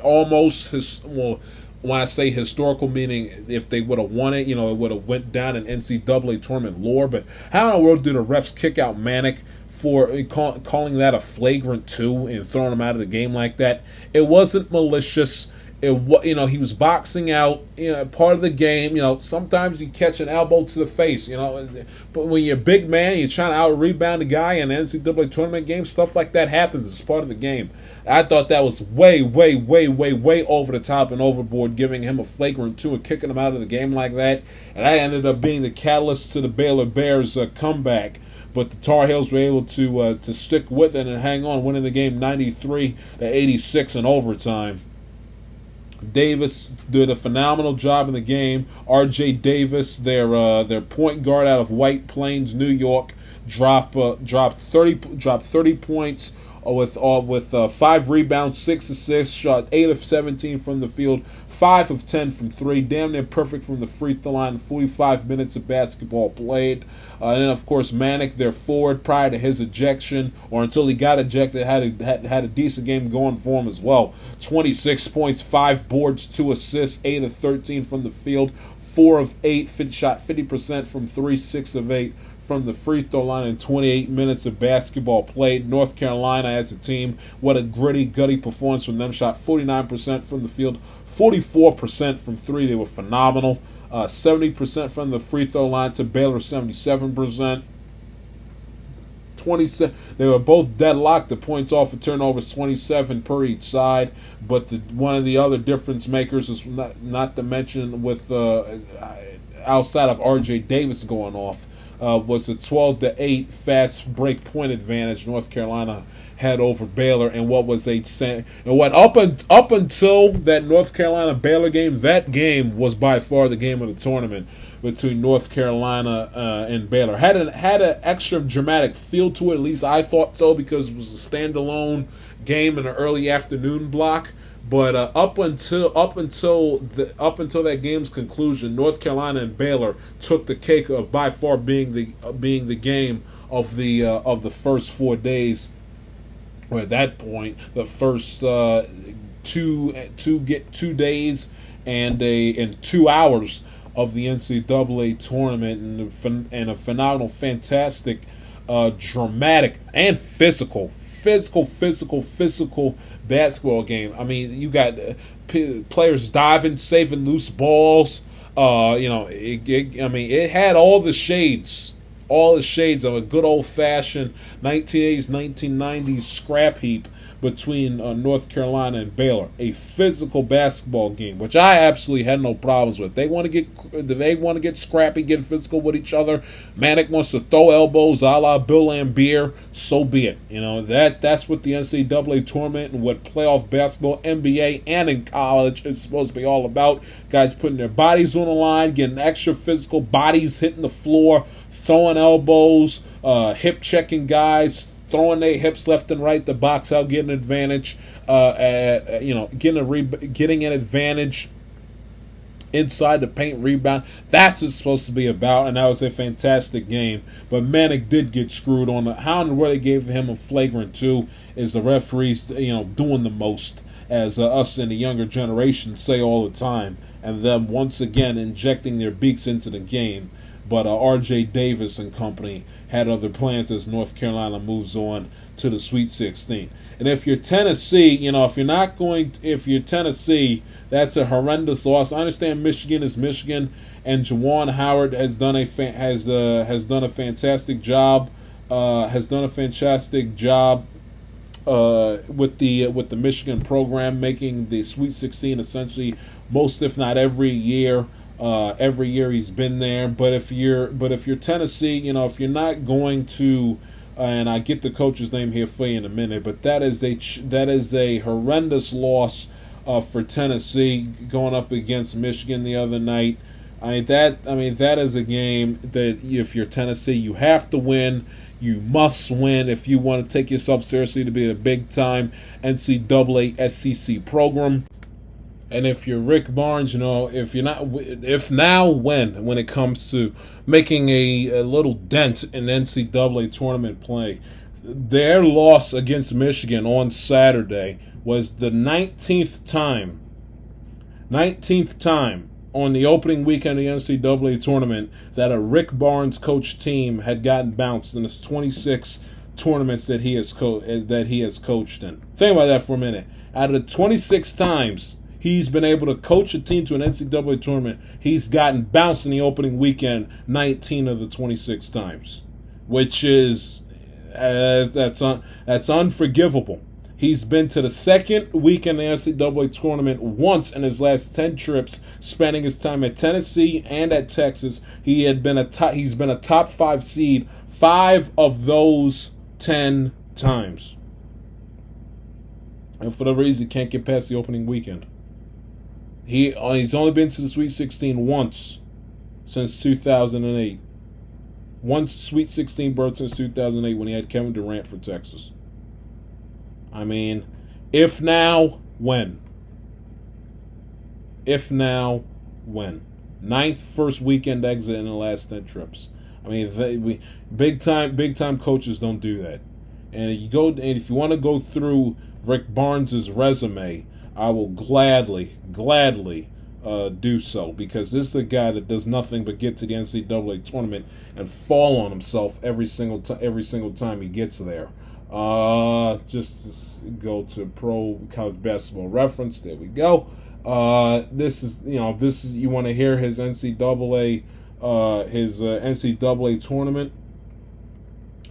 almost his well. When I say historical, meaning if they would have won it, you know, it would have went down in N C double A tournament lore. But how in the world do the refs kick out Manic for call, calling that a flagrant two and throwing him out of the game like that? It wasn't malicious. It you know he was boxing out, you know, part of the game. You know, sometimes you catch an elbow to the face. You know, but when you're a big man, you're trying to out rebound a guy in an N C double A tournament game. Stuff like that happens. It's part of the game. I thought that was way, way, way, way, way over the top and overboard, giving him a flagrant two and kicking him out of the game like that. And that ended up being the catalyst to the Baylor Bears' uh, comeback. But the Tar Heels were able to uh, to stick with it and hang on, winning the game ninety-three to eighty-six in overtime. Davis did a phenomenal job in the game. R J. Davis, their uh, their point guard out of White Plains, New York, dropped uh, dropped thirty dropped thirty points with uh, with uh, five rebounds, six assists, shot eight of seventeen from the field, five of ten from three, damn near perfect from the free throw line. Forty-five minutes of basketball played, uh, and then of course Manic, their forward, prior to his ejection or until he got ejected, had a, had, had a decent game going for him as well. Twenty-six points, five boards, two assists, eight of thirteen from the field, four of eight, shot fifty percent from three, six of eight from the free throw line in twenty-eight minutes of basketball played. North Carolina as a team, what a gritty, gutty performance from them. Shot forty-nine percent from the field, forty-four percent from three. They were phenomenal. Uh, seventy percent from the free throw line to Baylor, seventy-seven percent. twenty-seven They were both deadlocked. The points off of turnovers, twenty-seven per each side. But the, one of the other difference makers is not, not to mention with uh, outside of R J. Davis going off, Uh, was a twelve to eight fast break point advantage North Carolina had over Baylor, and what was a and what up and up until that North Carolina Baylor game, that game was by far the game of the tournament between North Carolina uh, and Baylor. Had an had an extra dramatic feel to it, at least I thought so, because it was a standalone game in the early afternoon block. But uh, up until up until the up until that game's conclusion, North Carolina and Baylor took the cake of by far being the uh, being the game of the uh, of the first four days. Or at that point, the first uh, two two get two days and a and two hours of the N C double A tournament, and and a phenomenal, fantastic, uh, dramatic and physical, physical, physical, physical basketball game. I mean, you got uh, p- players diving, saving loose balls. Uh, you know, it, it, I mean, it had all the shades, all the shades of a good old-fashioned nineteen eighties, nineteen nineties scrap heap between uh, North Carolina and Baylor. A physical basketball game, which I absolutely had no problems with. They want to get they want to get scrappy, get physical with each other. Manic wants to throw elbows a la Bill Laimbeer, so be it. You know, that that's what the N C double A tournament and what playoff basketball, N B A, and in college is supposed to be all about. Guys putting their bodies on the line, getting extra physical, bodies hitting the floor, throwing elbows, uh, hip-checking guys, throwing their hips left and right, the box out, getting an advantage, uh, uh, you know, getting a re- getting an advantage inside the paint, rebound. That's what it's supposed to be about, and that was a fantastic game. But Manic did get screwed on. The, how in the world they gave him a flagrant two is the referees, you know, doing the most, as uh, us in the younger generation say all the time, and them once again injecting their beaks into the game. But uh, R J. Davis and company had other plans as North Carolina moves on to the Sweet sixteen. And if you're Tennessee, you know, if you're not going, to, if you're Tennessee, that's a horrendous loss. I understand Michigan is Michigan, and Juwan Howard has done a fa- has uh, has done a fantastic job, uh, has done a fantastic job uh, with the with the Michigan program, making the Sweet sixteen essentially most, if not every year. Uh, every year he's been there. But if you're, but if you're Tennessee, you know, if you're not going to, uh, and I get the coach's name here for you in a minute, but that is a that is a horrendous loss uh, for Tennessee going up against Michigan the other night. I mean, that, I mean, that is a game that if you're Tennessee, you have to win. You must win if you want to take yourself seriously to be a big-time N C double A S E C program. And if you're Rick Barnes, you know, if you're not, if now, when, when it comes to making a, a little dent in N C double A tournament play. Their loss against Michigan on Saturday was the nineteenth time, nineteenth time on the opening weekend of the N C double A tournament that a Rick Barnes coached team had gotten bounced in its twenty-six tournaments that he has co- that he has coached in. Think about that for a minute. Out of the twenty-six times he's been able to coach a team to an N C double A tournament, he's gotten bounced in the opening weekend nineteen of the twenty-six times, which is uh, that's un- that's unforgivable. He's been to the second week in the N C double A tournament once in his last ten trips, spending his time at Tennessee and at Texas. He had been a top, he's been a top five seed five of those ten times. And for the reason, can't get past the opening weekend. He he's only been to the Sweet sixteen once since two thousand eight. One Sweet sixteen berth since two thousand eight when he had Kevin Durant for Texas. I mean, if now, when? If now, when? Ninth first weekend exit in the last ten trips. I mean, they, we big time, big time coaches don't do that. And you go, and if you want to go through Rick Barnes' resume, I will gladly, gladly uh, do so, because this is a guy that does nothing but get to the N C double A tournament and fall on himself every single t- every single time he gets there. Uh, just, just go to Pro College Basketball Reference. There we go. Uh, this is, you know, this is, you want to hear his N C double A, uh, his uh, N C double A tournament.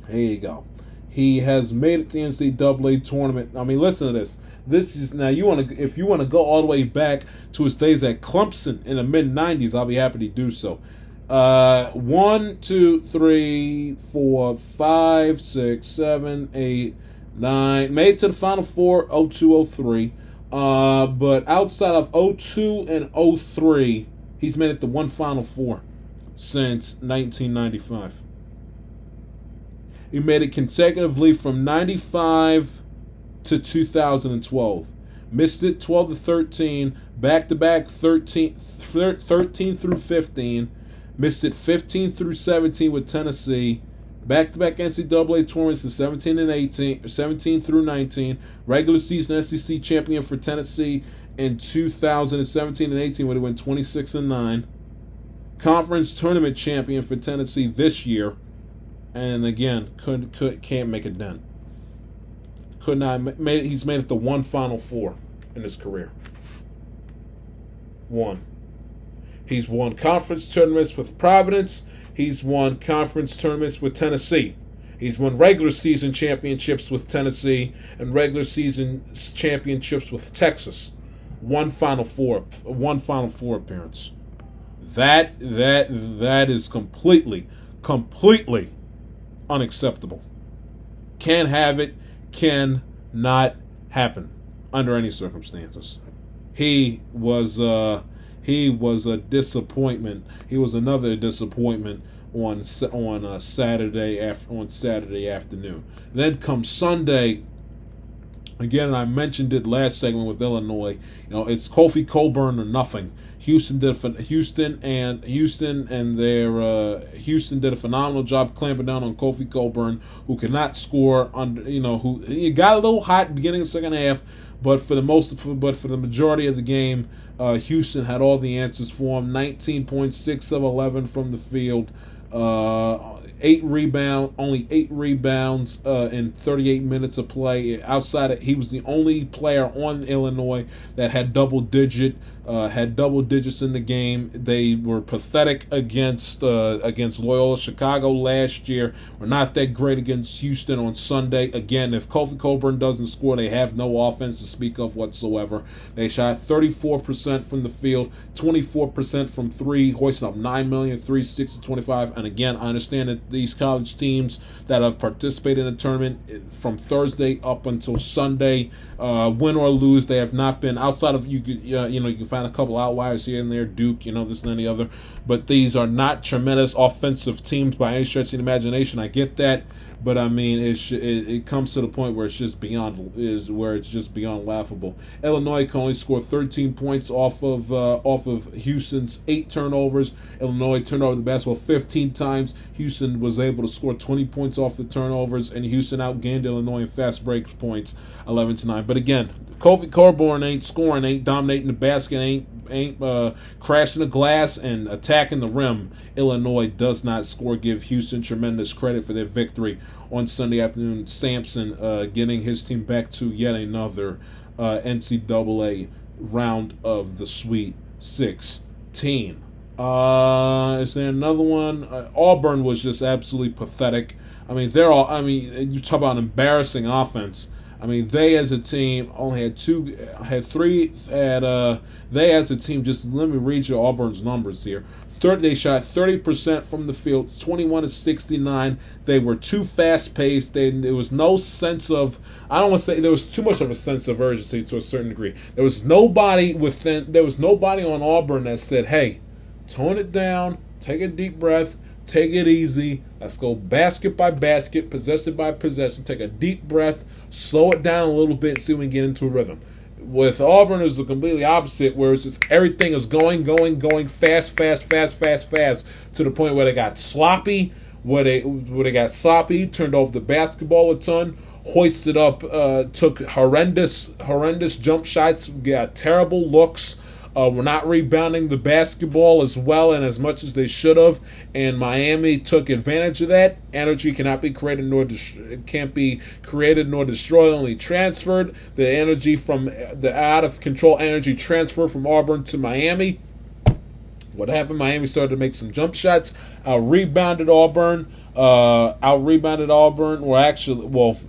Here you go. He has made it to N C double A tournament. I mean, listen to this. This is now you want to if you want to go all the way back to his days at Clemson in the mid nineties. I'll be happy to do so. Uh, one, two, three, four, five, six, seven, eight, nine. Made it to the Final Four, oh two, oh three. Uh, but outside of oh two and oh three, he's made it to one Final Four since nineteen ninety-five. He made it consecutively from ninety-five to two thousand twelve. Missed it twelve to thirteen, back to back thirteen, thirteen through fifteen. Missed it fifteen through seventeen with Tennessee. Back-to-back N C double A tournaments in seventeen and eighteen, seventeen through nineteen. Regular season S E C champion for Tennessee in two thousand seventeen and eighteen when it went twenty-six and nine. Conference tournament champion for Tennessee this year, and again couldn't could, can't make it done. Could not made he's made it to one Final Four in his career. One. He's won conference tournaments with Providence. He's won conference tournaments with Tennessee. He's won regular season championships with Tennessee and regular season championships with Texas. One Final Four, one Final Four appearance. That that that is completely, completely unacceptable. Can't have it. Can not happen under any circumstances. He was. Uh, He was a disappointment. He was another disappointment on on uh, Saturday after on Saturday afternoon. Then comes Sunday. Again, I mentioned it last segment with Illinois. You know, it's Kofi Cockburn or nothing. Houston did Houston and Houston and their uh, Houston did a phenomenal job clamping down on Kofi Cockburn, who could not score under. You know, who he got a little hot beginning of the second half. But for the most, but for the majority of the game, uh, Houston had all the answers for him. nineteen point six of eleven from the field, uh, eight rebound, only eight rebounds uh, in thirty-eight minutes of play. Outside, of, he was the only player on Illinois that had double digit, uh, had double digits in the game. They were pathetic against uh, against Loyola Chicago last year. We're not that great against Houston on Sunday. Again, if Kofi Cockburn doesn't score, they have no offense to speak of whatsoever. They shot thirty-four percent from the field, twenty-four percent from three, hoisting up nine million, three, six to twenty-five. And again, I understand that these college teams that have participated in the tournament from Thursday up until Sunday, uh, win or lose, they have not been outside of you. Could, uh, you know, you can find a couple outliers here and there, Duke, you know, this and any other. But these are not tremendous offensive teams by any stretch of the imagination. I get that, but I mean, it, sh- it it comes to the point where it's just beyond is where it's just beyond laughable. Illinois can only score thirteen points off of uh, off of Houston's eight turnovers. Illinois turned over the basketball fifteen times. Houston was able to score twenty points off the turnovers, and Houston outgained Illinois in fast break points, eleven to nine. But again, Kofi Cockburn ain't scoring, ain't dominating the basket, ain't ain't uh, crashing the glass and attacking the rim. Illinois does not score. Give Houston tremendous credit for their victory on Sunday afternoon. Sampson uh, getting his team back to yet another uh, N C double A round of the Sweet sixteen. Uh, is there another one? Uh, Auburn was just absolutely pathetic. I mean, they're all. I mean, you talk about embarrassing offense. I mean, they as a team only had two, had three, had uh, they as a team, just let me read you Auburn's numbers here. thirty, they shot thirty percent from the field, twenty-one to sixty-nine. They were too fast-paced. They, there was no sense of, I don't want to say, there was too much of a sense of urgency to a certain degree. There was nobody within, there was nobody on Auburn that said, hey, tone it down, take a deep breath, take it easy. Let's go basket by basket, possession by possession. Take a deep breath, slow it down a little bit, see if we can get into a rhythm. With Auburn, it's the completely opposite, where it's just everything is going, going, going fast, fast, fast, fast, fast, to the point where they got sloppy, where they where they got sloppy, turned over the basketball a ton, hoisted up, uh, took horrendous, horrendous jump shots, got terrible looks. Uh, we're not rebounding the basketball as well and as much as they should have, and Miami took advantage of that. Energy cannot be created nor dest- can't be created nor destroyed, only transferred. The energy from the out of control energy transfer from Auburn to Miami. What happened? Miami started to make some jump shots. Out rebounded Auburn. Uh, out rebounded Auburn. Well, actually, well.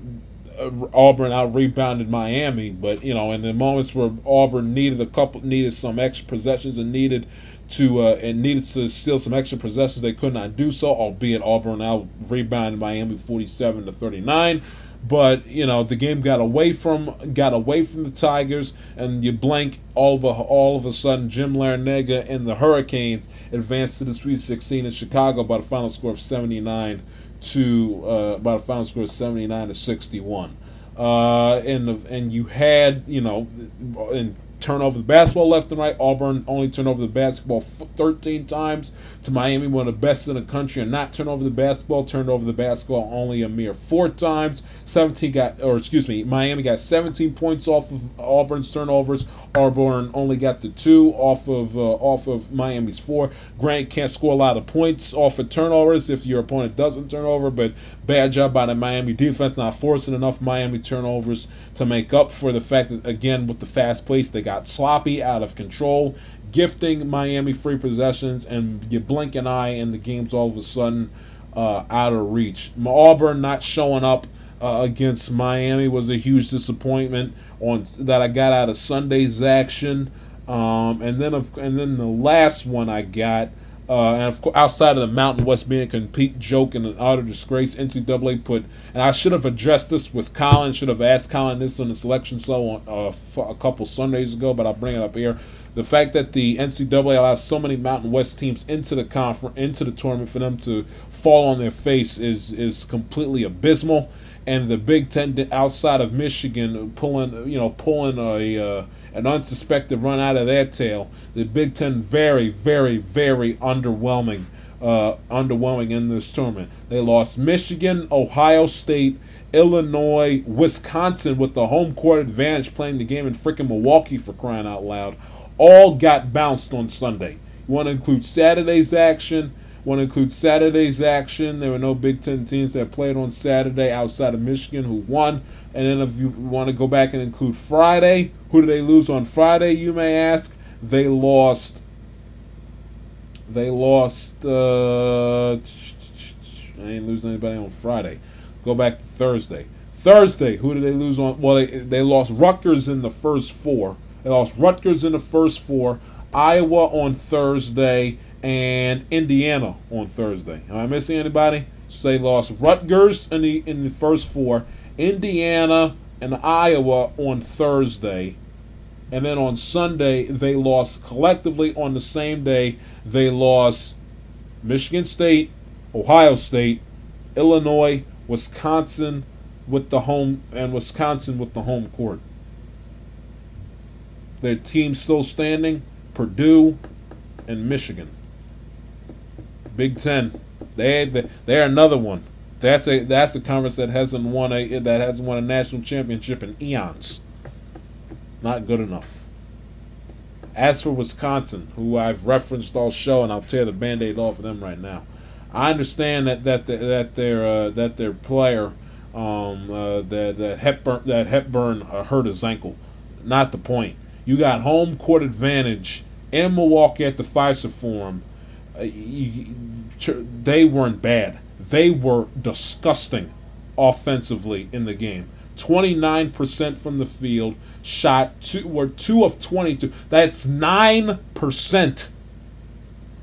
Auburn out-rebounded Miami, but, you know, in the moments where Auburn needed a couple, needed some extra possessions and needed to uh, and needed to steal some extra possessions, they could not do so, albeit Auburn out-rebounded Miami forty-seven to thirty-nine. But, you know, the game got away from got away from the Tigers, and you blank, all of a, all of a sudden, Jim Larranega and the Hurricanes advanced to the Sweet sixteen in Chicago by the final score of seventy-nine to uh, by the final score of seventy-nine to sixty-one. Uh, and the, and you had, you know, and turn over the basketball left and right. Auburn only turned over the basketball thirteen times to Miami, one of the best in the country, and not turn over the basketball. Turned over the basketball only a mere four times. Seventeen got, or excuse me, Miami got seventeen points off of Auburn's turnovers. Auburn only got the two off of uh, off of Miami's four. Grant can't score a lot of points off of turnovers if your opponent doesn't turn over, but bad job by the Miami defense not forcing enough Miami turnovers to make up for the fact that, again, with the fast pace, they got sloppy, out of control, gifting Miami free possessions, and you blink an eye, and the game's all of a sudden uh, out of reach. Auburn not showing up uh, against Miami was a huge disappointment on that I got out of Sunday's action. Um, and then, of, and then the last one I got. Uh, and of course, outside of the Mountain West being a complete joke and an utter disgrace, N C double A put, and I should have addressed this with Colin, should have asked Colin this on the selection show on, uh, f- a couple Sundays ago, but I'll bring it up here. The fact that the N C double A allows so many Mountain West teams into the conference, into the tournament, for them to fall on their face is is completely abysmal. And the Big Ten, outside of Michigan, pulling you know pulling a uh, an unsuspected run out of their tail. The Big Ten very, very, very underwhelming, uh, underwhelming in this tournament. They lost Michigan, Ohio State, Illinois, Wisconsin with the home court advantage, playing the game in freaking Milwaukee for crying out loud. All got bounced on Sunday. You want to include Saturday's action. Want to include Saturday's action. There were no Big Ten teams that played on Saturday outside of Michigan who won. And then if you want to go back and include Friday, who did they lose on Friday, you may ask? They lost. They lost. Uh, I ain't losing anybody on Friday. Go back to Thursday. Thursday, who did they lose on? Well, they, they lost Rutgers in the first four. They lost Rutgers in the first four. Iowa on Thursday. And Indiana on Thursday. Am I missing anybody? So they lost Rutgers in the in the first four, Indiana and Iowa on Thursday, And then on Sunday, they lost collectively on the same day. They lost Michigan State, Ohio State, Illinois, Wisconsin with the home and Wisconsin with the home court. Their team still standing, Purdue and Michigan. Big Ten. They they're another one. That's a that's a conference that hasn't won a that hasn't won a national championship in eons. Not good enough. As for Wisconsin, who I've referenced all show, and I'll tear the Band-Aid off of them right now. I understand that that the, that their uh, that their player, um, uh, that that Hepburn that Hepburn uh, hurt his ankle. Not the point. You got home court advantage in Milwaukee at the FISA Forum. Uh, you, they weren't bad. They were disgusting offensively in the game. twenty-nine percent from the field, shot two, were two of twenty-two. That's nine percent.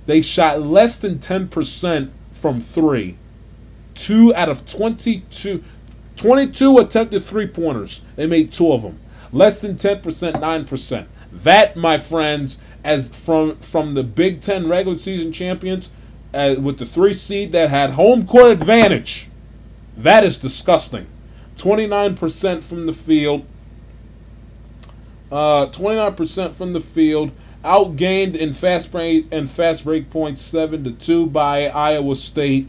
They shot less than ten percent from three. two out of twenty-two. twenty-two attempted three-pointers. They made two of them. Less than ten percent, nine percent. That, my friends, as from, from the Big Ten regular season champions, Uh, with the three seed that had home court advantage. That is disgusting. twenty-nine percent from the field. Uh, twenty-nine percent from the field. Outgained in fast break and fast break points seven to two by Iowa State.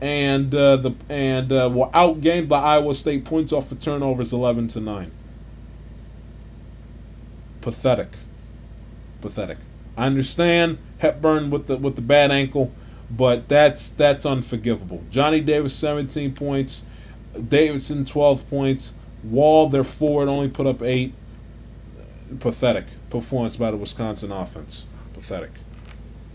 And uh, the and uh, were outgained by Iowa State. Points off for turnovers eleven to nine. Pathetic. Pathetic. I understand Hepburn with the with the bad ankle. But that's that's unforgivable. Johnny Davis, seventeen points. Davidson, twelve points. Wall, their forward, only put up eight. Pathetic performance by the Wisconsin offense. Pathetic.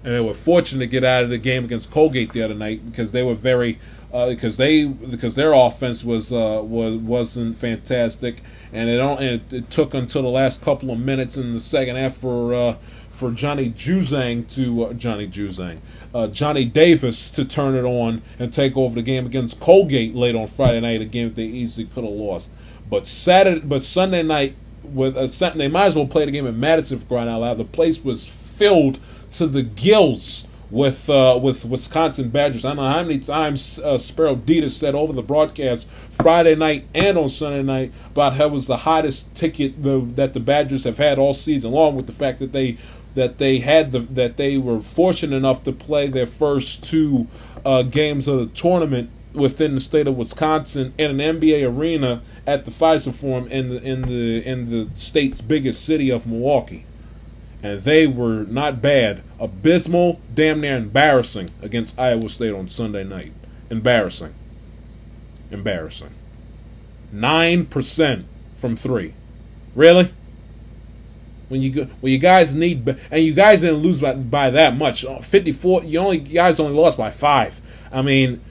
And they were fortunate to get out of the game against Colgate the other night because they were very, uh, because they because their offense was uh, was wasn't fantastic, and it don't and it, it took until the last couple of minutes in the second half for. Uh, For Johnny Juzang to uh, Johnny Juzang, uh, Johnny Davis to turn it on and take over the game against Colgate late on Friday night, a game that they easily could have lost. But Saturday, but Sunday night with a Sunday, they might as well play the game at Madison for crying out loud. The place was filled to the gills with uh, with Wisconsin Badgers. I don't know how many times uh, Sparrow Dita said over the broadcast Friday night and on Sunday night about how it was the hottest ticket the, that the Badgers have had all season, along with the fact that they. That they had the that they were fortunate enough to play their first two uh, games of the tournament within the state of Wisconsin in an N B A arena at the FISA Forum in the in the in the state's biggest city of Milwaukee, and they were not bad, abysmal, damn near embarrassing against Iowa State on Sunday night. Embarrassing, embarrassing. Nine percent from three, really. When you go, well, you guys need, and you guys didn't lose by, by that much. fifty-four, you only you guys only lost by five. I mean,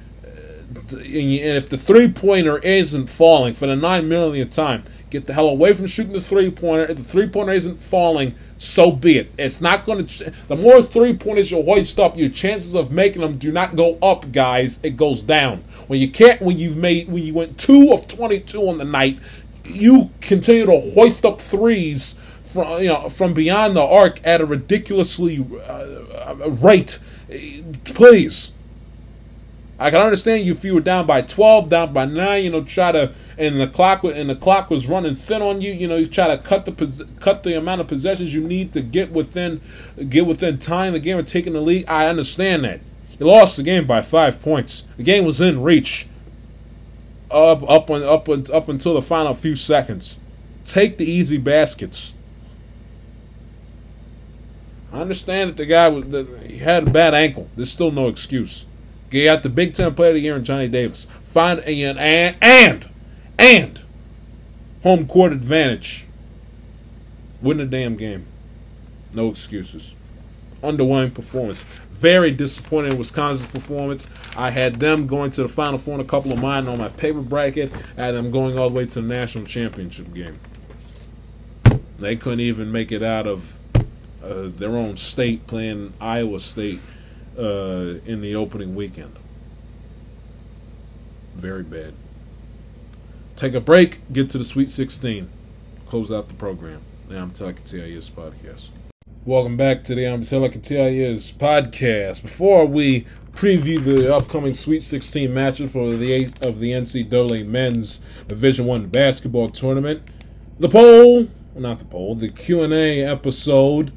and if the three pointer isn't falling for the nine millionth time, get the hell away from shooting the three pointer. If the three pointer isn't falling, so be it. It's not going to. The more three pointers you hoist up, your chances of making them do not go up, guys. It goes down. When you can't, when you've made, when you went two of twenty-two on the night, you continue to hoist up threes. From you know, from beyond the arc at a ridiculously uh, rate, please. I can understand you if you were down by twelve, down by nine. You know, try to and the clock and the clock was running thin on you. You know, you try to cut the cut the amount of possessions you need to get within get within time again or taking the lead. I understand that you lost the game by five points. The game was in reach up up on up on, up until the final few seconds. Take the easy baskets. I understand that the guy was, that he had a bad ankle. There's still no excuse. You got the Big Ten Player of the Year in Johnny Davis. Find and and and, and home court advantage. Win the damn game. No excuses. Underwhelming performance. Very disappointed in Wisconsin's performance. I had them going to the Final Four in a couple of mine on my paper bracket, and I'm going all the way to the national championship game. They couldn't even make it out of. Uh, their own state playing Iowa State uh, in the opening weekend. Very bad. Take a break, get to the Sweet sixteen, close out the program. and I'm Talking T I S Podcast. Welcome back to the I'm Talking T I S Podcast. Before we preview the upcoming Sweet sixteen matchup for the eighth of the N C double A Men's Division One Basketball Tournament, the poll, not the poll, the Q and A episode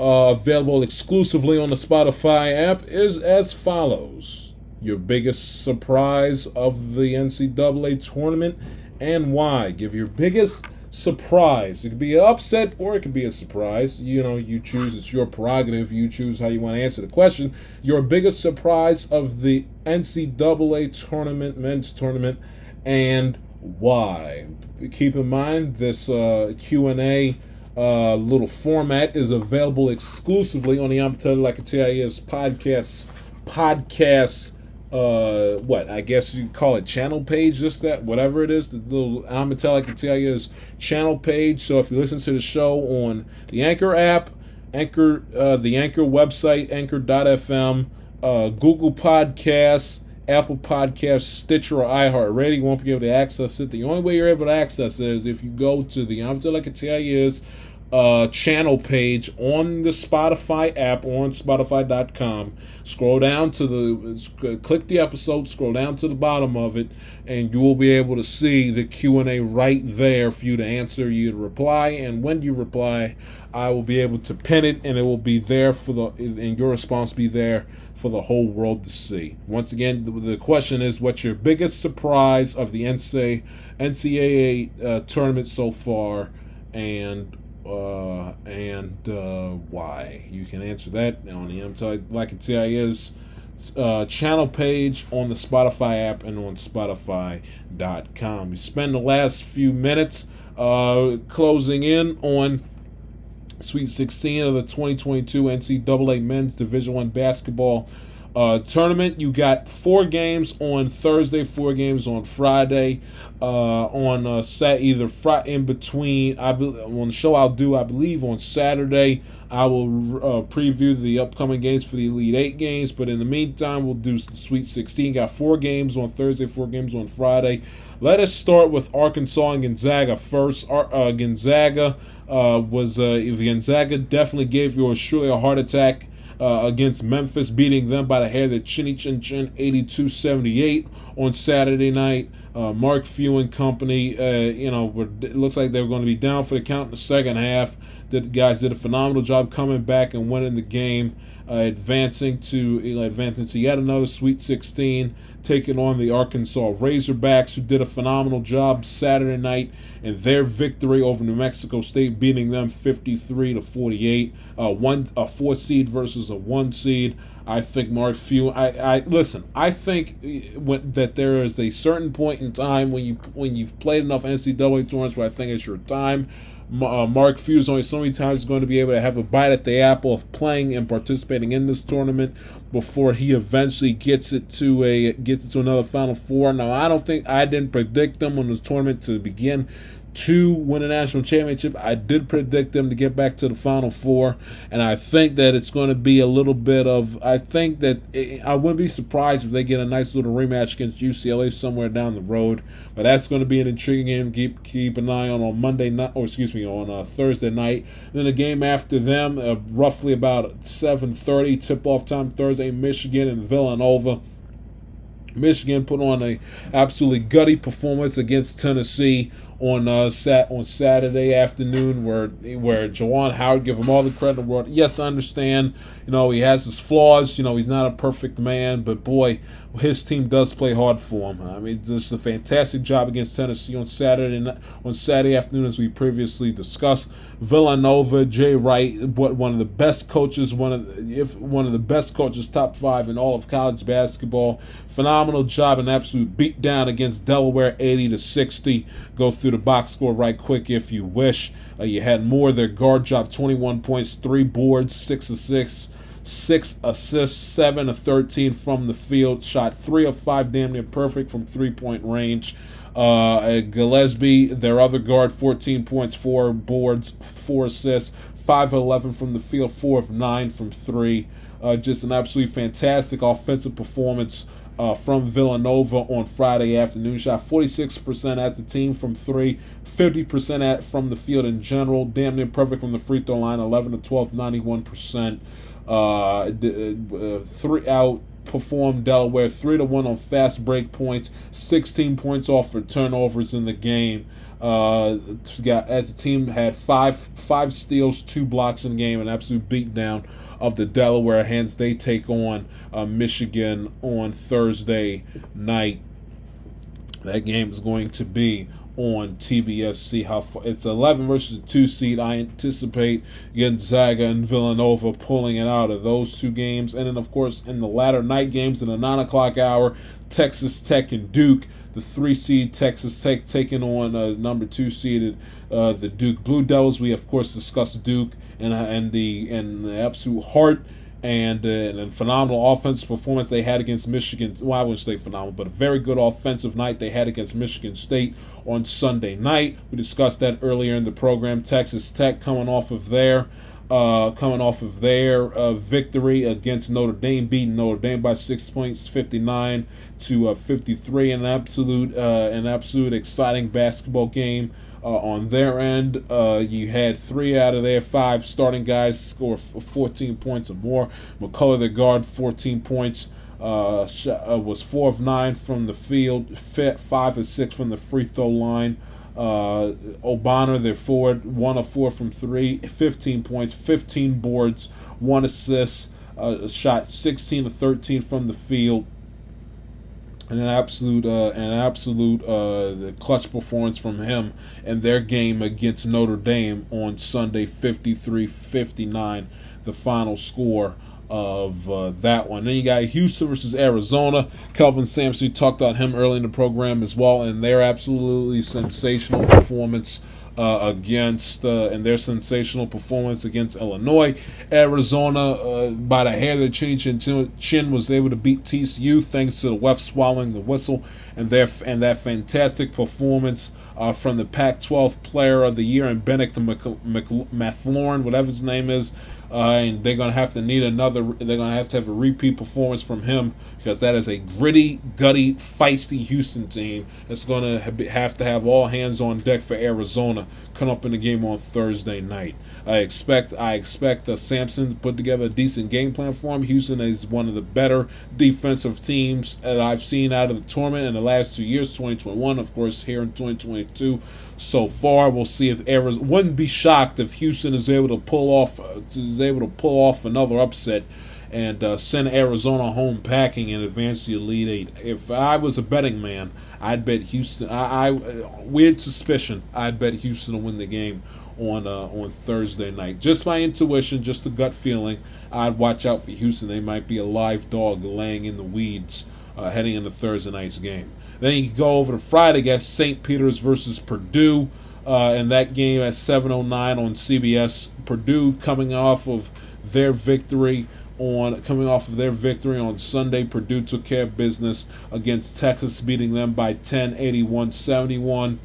uh, available exclusively on the Spotify app is as follows. Your biggest surprise of the N C double A tournament and why. Give your biggest surprise. It could be an upset or it could be a surprise. You know, you choose. It's your prerogative. You choose how you want to answer the question. Your biggest surprise of the N C double A tournament, men's tournament, and why. Keep in mind this uh, Q and A uh, little format is available exclusively on the I'm Telling Like a T I S podcast podcast Uh, what I guess you call it channel page, just that, whatever it is, the little I'm Metallic and T I S channel page. So if you listen to the show on the Anchor app, Anchor, uh, the Anchor website, anchor dot f m, uh, Google Podcasts, Apple Podcasts, Stitcher, or iHeartRadio, you won't be able to access it. The only way you're able to access it is if you go to the I'm Metallic and T I S Uh, channel page on the Spotify app or on Spotify dot com. Scroll down to the, sc- click the episode, scroll down to the bottom of it, and you will be able to see the Q and A right there for you to answer, you to reply, and when you reply, I will be able to pin it, and it will be there for the, and your response be there for the whole world to see. Once again, the, the question is, what's your biggest surprise of the N C double A uh, tournament so far, and Uh, and uh, why. You can answer that on the M T Like a T I S uh, channel page on the Spotify app and on Spotify dot com. We spend the last few minutes uh, closing in on Sweet sixteen of the twenty twenty-two N C double A Men's Division I Basketball Uh, tournament. You got four games on Thursday, four games on Friday, uh, on uh, sat either Friday in between. I be- on the show I'll do, I believe, on Saturday. I will uh, preview the upcoming games for the Elite Eight games, but in the meantime, we'll do Sweet sixteen. Got four games on Thursday, four games on Friday. Let us start with Arkansas and Gonzaga first. Uh, Gonzaga uh, was uh, Gonzaga definitely gave yours truly a heart attack Uh, against Memphis, beating them by the hair of the chinny chin chin, eighty-two seventy-eight on Saturday night. Uh, Mark Few and company, uh, you know, were, it looks like they were going to be down for the count in the second half. The guys did a phenomenal job coming back and winning the game, uh, advancing to you know, advancing to yet another Sweet sixteen, taking on the Arkansas Razorbacks, who did a phenomenal job Saturday night in their victory over New Mexico State, beating them fifty-three to forty-eight. Uh, one a four seed versus a one seed. I think Mark Few. I, I listen. I think that there is a certain point in time when you when you've played enough N C double A tournaments where I think it's your time. Uh, Mark Few is only so many times going to be able to have a bite at the apple of playing and participating in this tournament before he eventually gets it to a gets it to another Final Four. Now I don't think I didn't predict them when this tournament to begin to win a national championship. I did predict them to get back to the Final Four, and I think that it's going to be a little bit of, I think that, it, I wouldn't be surprised if they get a nice little rematch against U C L A somewhere down the road, but that's going to be an intriguing game. Keep, keep an eye on on Monday night, or excuse me, on uh, Thursday night. And then the game after them, uh, roughly about seven thirty, tip-off time Thursday, Michigan and Villanova. Michigan put on a absolutely gutty performance against Tennessee on uh, sat on Saturday afternoon, where where Jawan Howard, give him all the credit in the world. Yes, I understand. You know, he has his flaws. You know, he's not a perfect man, but boy, his team does play hard for him. I mean, just a fantastic job against Tennessee on Saturday night, on Saturday afternoon, as we previously discussed. Villanova, Jay Wright, one of the best coaches, one of if one of the best coaches, top five in all of college basketball. Phenomenal job, an absolute beatdown against Delaware, eighty to sixty. Go through the box score right quick if you wish. Uh, you had more. Their guard dropped twenty-one points, three boards, six assists, six assists, seven of thirteen from the field. Shot three of five, damn near perfect from three-point range. Uh, Gillespie, their other guard, fourteen points, four boards, four assists, five of eleven from the field, four of nine from three. Uh, just an absolutely fantastic offensive performance uh, from Villanova on Friday afternoon. Shot forty-six percent at the team from three, fifty percent at from the field in general. Damn near perfect from the free throw line, eleven to twelve, ninety-one percent. Uh, d- uh, three out. Performed Delaware three to one on fast break points, sixteen points off for turnovers in the game. Uh, got, as the team had five five steals, two blocks in the game, an absolute beatdown of the Delaware. Hence, they take on uh, Michigan on Thursday night. That game is going to be on T B S. See how far, it's eleven versus the two seed. I anticipate Gonzaga and Villanova pulling it out of those two games. And then, of course, in the latter night games in the nine o'clock hour, Texas Tech and Duke. The three seed Texas Tech taking on uh, number two seeded uh, the Duke Blue Devils. We of course discussed Duke and uh, and the and the absolute heart. And, uh, and phenomenal offensive performance they had against Michigan. Well, I wouldn't say phenomenal, but a very good offensive night they had against Michigan State on Sunday night. We discussed that earlier in the program. Texas Tech coming off of their, uh, coming off of their uh, victory against Notre Dame, beating Notre Dame by six points, fifty-nine to fifty-three. An absolute, uh, an absolute exciting basketball game. Uh, on their end, uh, you had three out of their five starting guys score f- fourteen points or more. McCullough, the guard, fourteen points, uh, sh- uh, was four of nine from the field, f- five of six from the free throw line. Uh, O'Banner, their forward, one of four from three, fifteen points, fifteen boards, one assist, uh, shot sixteen of thirteen from the field. An absolute, uh, an absolute uh, clutch performance from him in their game against Notre Dame on Sunday, fifty-three fifty-nine, the final score of uh, that one. Then you got Houston versus Arizona. Kelvin Sampson, we talked about him early in the program as well, and their absolutely sensational performance Uh, against uh, and their sensational performance against Illinois. Arizona, uh, by the hair of their chin, chin, chin, was able to beat T C U thanks to the ref swallowing the whistle, and their and that fantastic performance uh, from the Pac twelve Player of the Year and Bennett McLaurin, whatever his name is. Uh, and they're gonna have to need another. They're gonna have to have a repeat performance from him because that is a gritty, gutty, feisty Houston team that's gonna have to have all hands on deck for Arizona come up in the game on Thursday night. I expect, I expect uh, Sampson to put together a decent game plan for him. Houston is one of the better defensive teams that I've seen out of the tournament in the last two years, twenty twenty-one, of course, here in twenty twenty-two. So far, we'll see if Arizona. Wouldn't be shocked if Houston is able to pull off uh, is able to pull off another upset and uh, send Arizona home packing and advance to the Elite Eight. If I was a betting man, I'd bet Houston. I, I weird suspicion. I'd bet Houston to win the game on uh, on Thursday night. Just my intuition, just the gut feeling. I'd watch out for Houston. They might be a live dog laying in the weeds uh, heading into Thursday night's game. Then you can go over to Friday against Saint Peter's versus Purdue, uh, and that game at seven oh nine on C B S. Purdue coming off of their victory on coming off of their victory on Sunday. Purdue took care of business against Texas, beating them by ten, eighty-one seventy-one.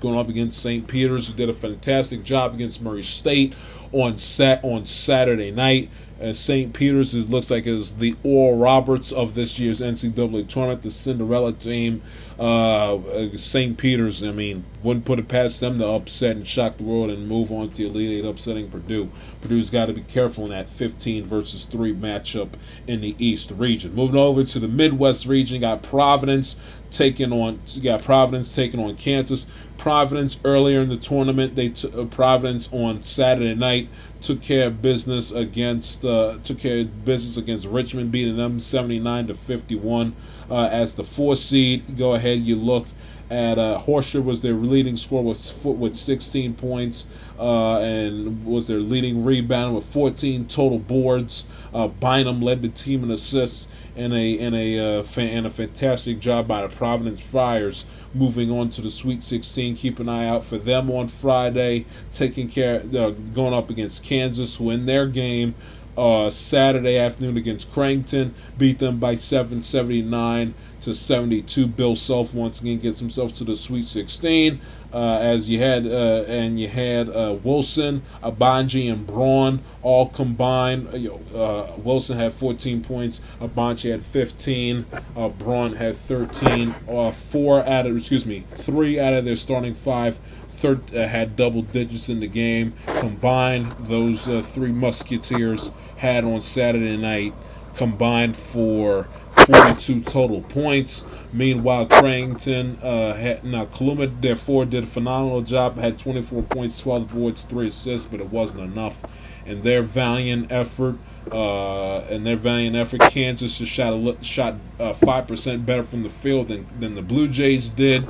Going up against Saint Peter's, who did a fantastic job against Murray State on set on Saturday night. And Saint Peter's is, looks like is the Oral Roberts of this year's N C double A tournament, the Cinderella team. Uh, Saint Peter's, I mean, wouldn't put it past them to upset and shock the world and move on to Elite Eight, upsetting Purdue. Purdue's got to be careful in that fifteen versus three matchup in the East region. Moving over to the Midwest region, got Providence taking on got Providence taking on Kansas. Providence earlier in the tournament, they t- uh, Providence on Saturday night took care of business against uh, took care of business against Richmond, beating them seventy-nine to fifty-one uh, as the four seed. Go ahead, you look at uh, Horscher was their leading scorer with with sixteen points uh, and was their leading rebounder with fourteen total boards. Uh, Bynum led the team in assists and a and a uh, fa- and a fantastic job by the Providence Friars. Moving on to the Sweet sixteen, keep an eye out for them on Friday. Taking care, uh, going up against Kansas, who in their game uh, Saturday afternoon against Creighton. Beat them by seven, seventy-nine to seventy-two. Bill Self once again gets himself to the Sweet sixteen. Uh, as you had, uh, and you had uh, Wilson, Abanji, and Braun all combined. Uh, Wilson had fourteen points. Abanji had fifteen. Uh, Braun had thirteen. Uh, four out of, excuse me, three out of their starting five thir- uh, had double digits in the game combined. Those uh, three Musketeers had on Saturday night combined for forty-two total points. Meanwhile, Creighton, uh, had, now Kaluma, therefore, did a phenomenal job, had twenty-four points, twelve boards, three assists, but it wasn't enough. And their valiant effort, uh, and their valiant effort, Kansas just shot a, shot uh, five percent better from the field than, than the Blue Jays did.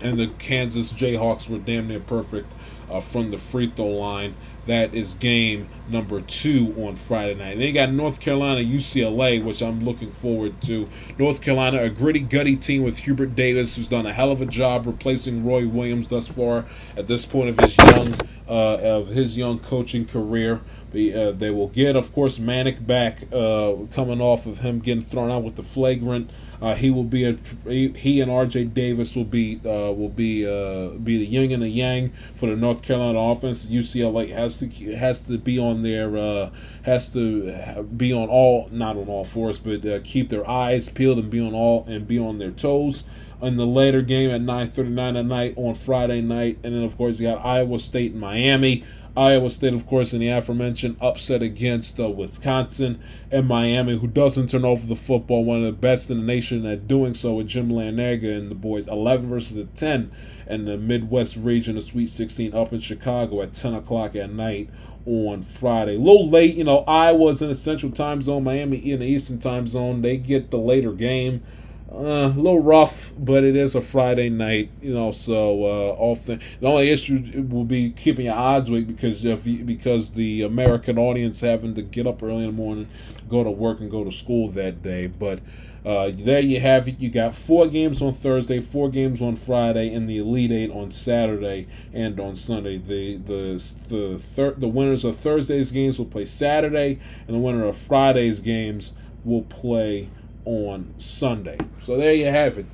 And the Kansas Jayhawks were damn near perfect uh, from the free throw line. That is game number two on Friday night. They got North Carolina, U C L A, which I'm looking forward to. North Carolina, a gritty, gutty team with Hubert Davis, who's done a hell of a job replacing Roy Williams thus far at this point of his young uh, of his young coaching career. They, uh, they will get, of course, Manic back, uh, coming off of him getting thrown out with the flagrant. Uh, he will be a he and R J Davis will be uh, will be uh, be the yin and the yang for the North Carolina offense. U C L A has to has to be on their uh, has to be on all not on all fours, but uh, keep their eyes peeled and be on all and be on their toes. In the later game at nine thirty-nine at night on Friday night, and then of course you got Iowa State and Miami. Iowa State, of course, in the aforementioned upset against uh, Wisconsin, and Miami, who doesn't turn over the football, one of the best in the nation at doing so with Jim Larrañaga and the boys, eleven versus ten in the Midwest region of Sweet sixteen up in Chicago at ten o'clock at night on Friday. A little late, you know, Iowa's in the Central Time Zone, Miami in the Eastern Time Zone. They get the later game. Uh, a little rough, but it is a Friday night, you know. So uh, often the only issue will be keeping your odds weak because if you, because the American audience having to get up early in the morning, go to work and go to school that day. But uh, there you have it. You got four games on Thursday, four games on Friday, and the Elite Eight on Saturday and on Sunday. The the the thir- the winners of Thursday's games will play Saturday, and the winner of Friday's games will play on Sunday. So there you have it.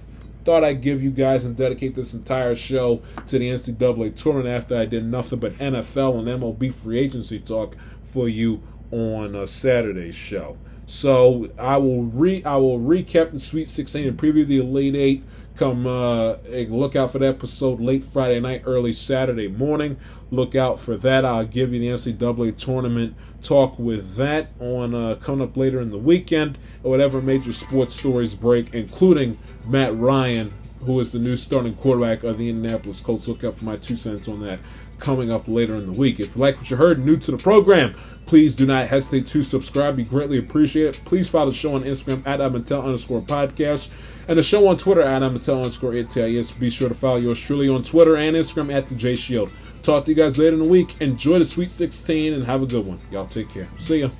Thought I'd give you guys and dedicate this entire show to the N C double A tournament after I did nothing but N F L and M L B free agency talk for you on a Saturday's show. So I will re I will recap the Sweet sixteen and preview the Elite Eight. Come uh, look out for that episode late Friday night, early Saturday morning. Look out for that. I'll give you the N C double A tournament talk with that on uh, coming up later in the weekend or whatever major sports stories break, including Matt Ryan, who is the new starting quarterback of the Indianapolis Colts. Look out for my two cents on that coming up later in the week. If you like what you heard, new to the program, please do not hesitate to subscribe. We greatly appreciate it. Please follow the show on Instagram at Amatel underscore podcast and the show on Twitter at Amatel underscore A T I S. Be sure to follow yours truly on Twitter and Instagram at the J Shield. Talk to you guys later in the week. Enjoy the Sweet sixteen and have a good one. Y'all take care. See ya.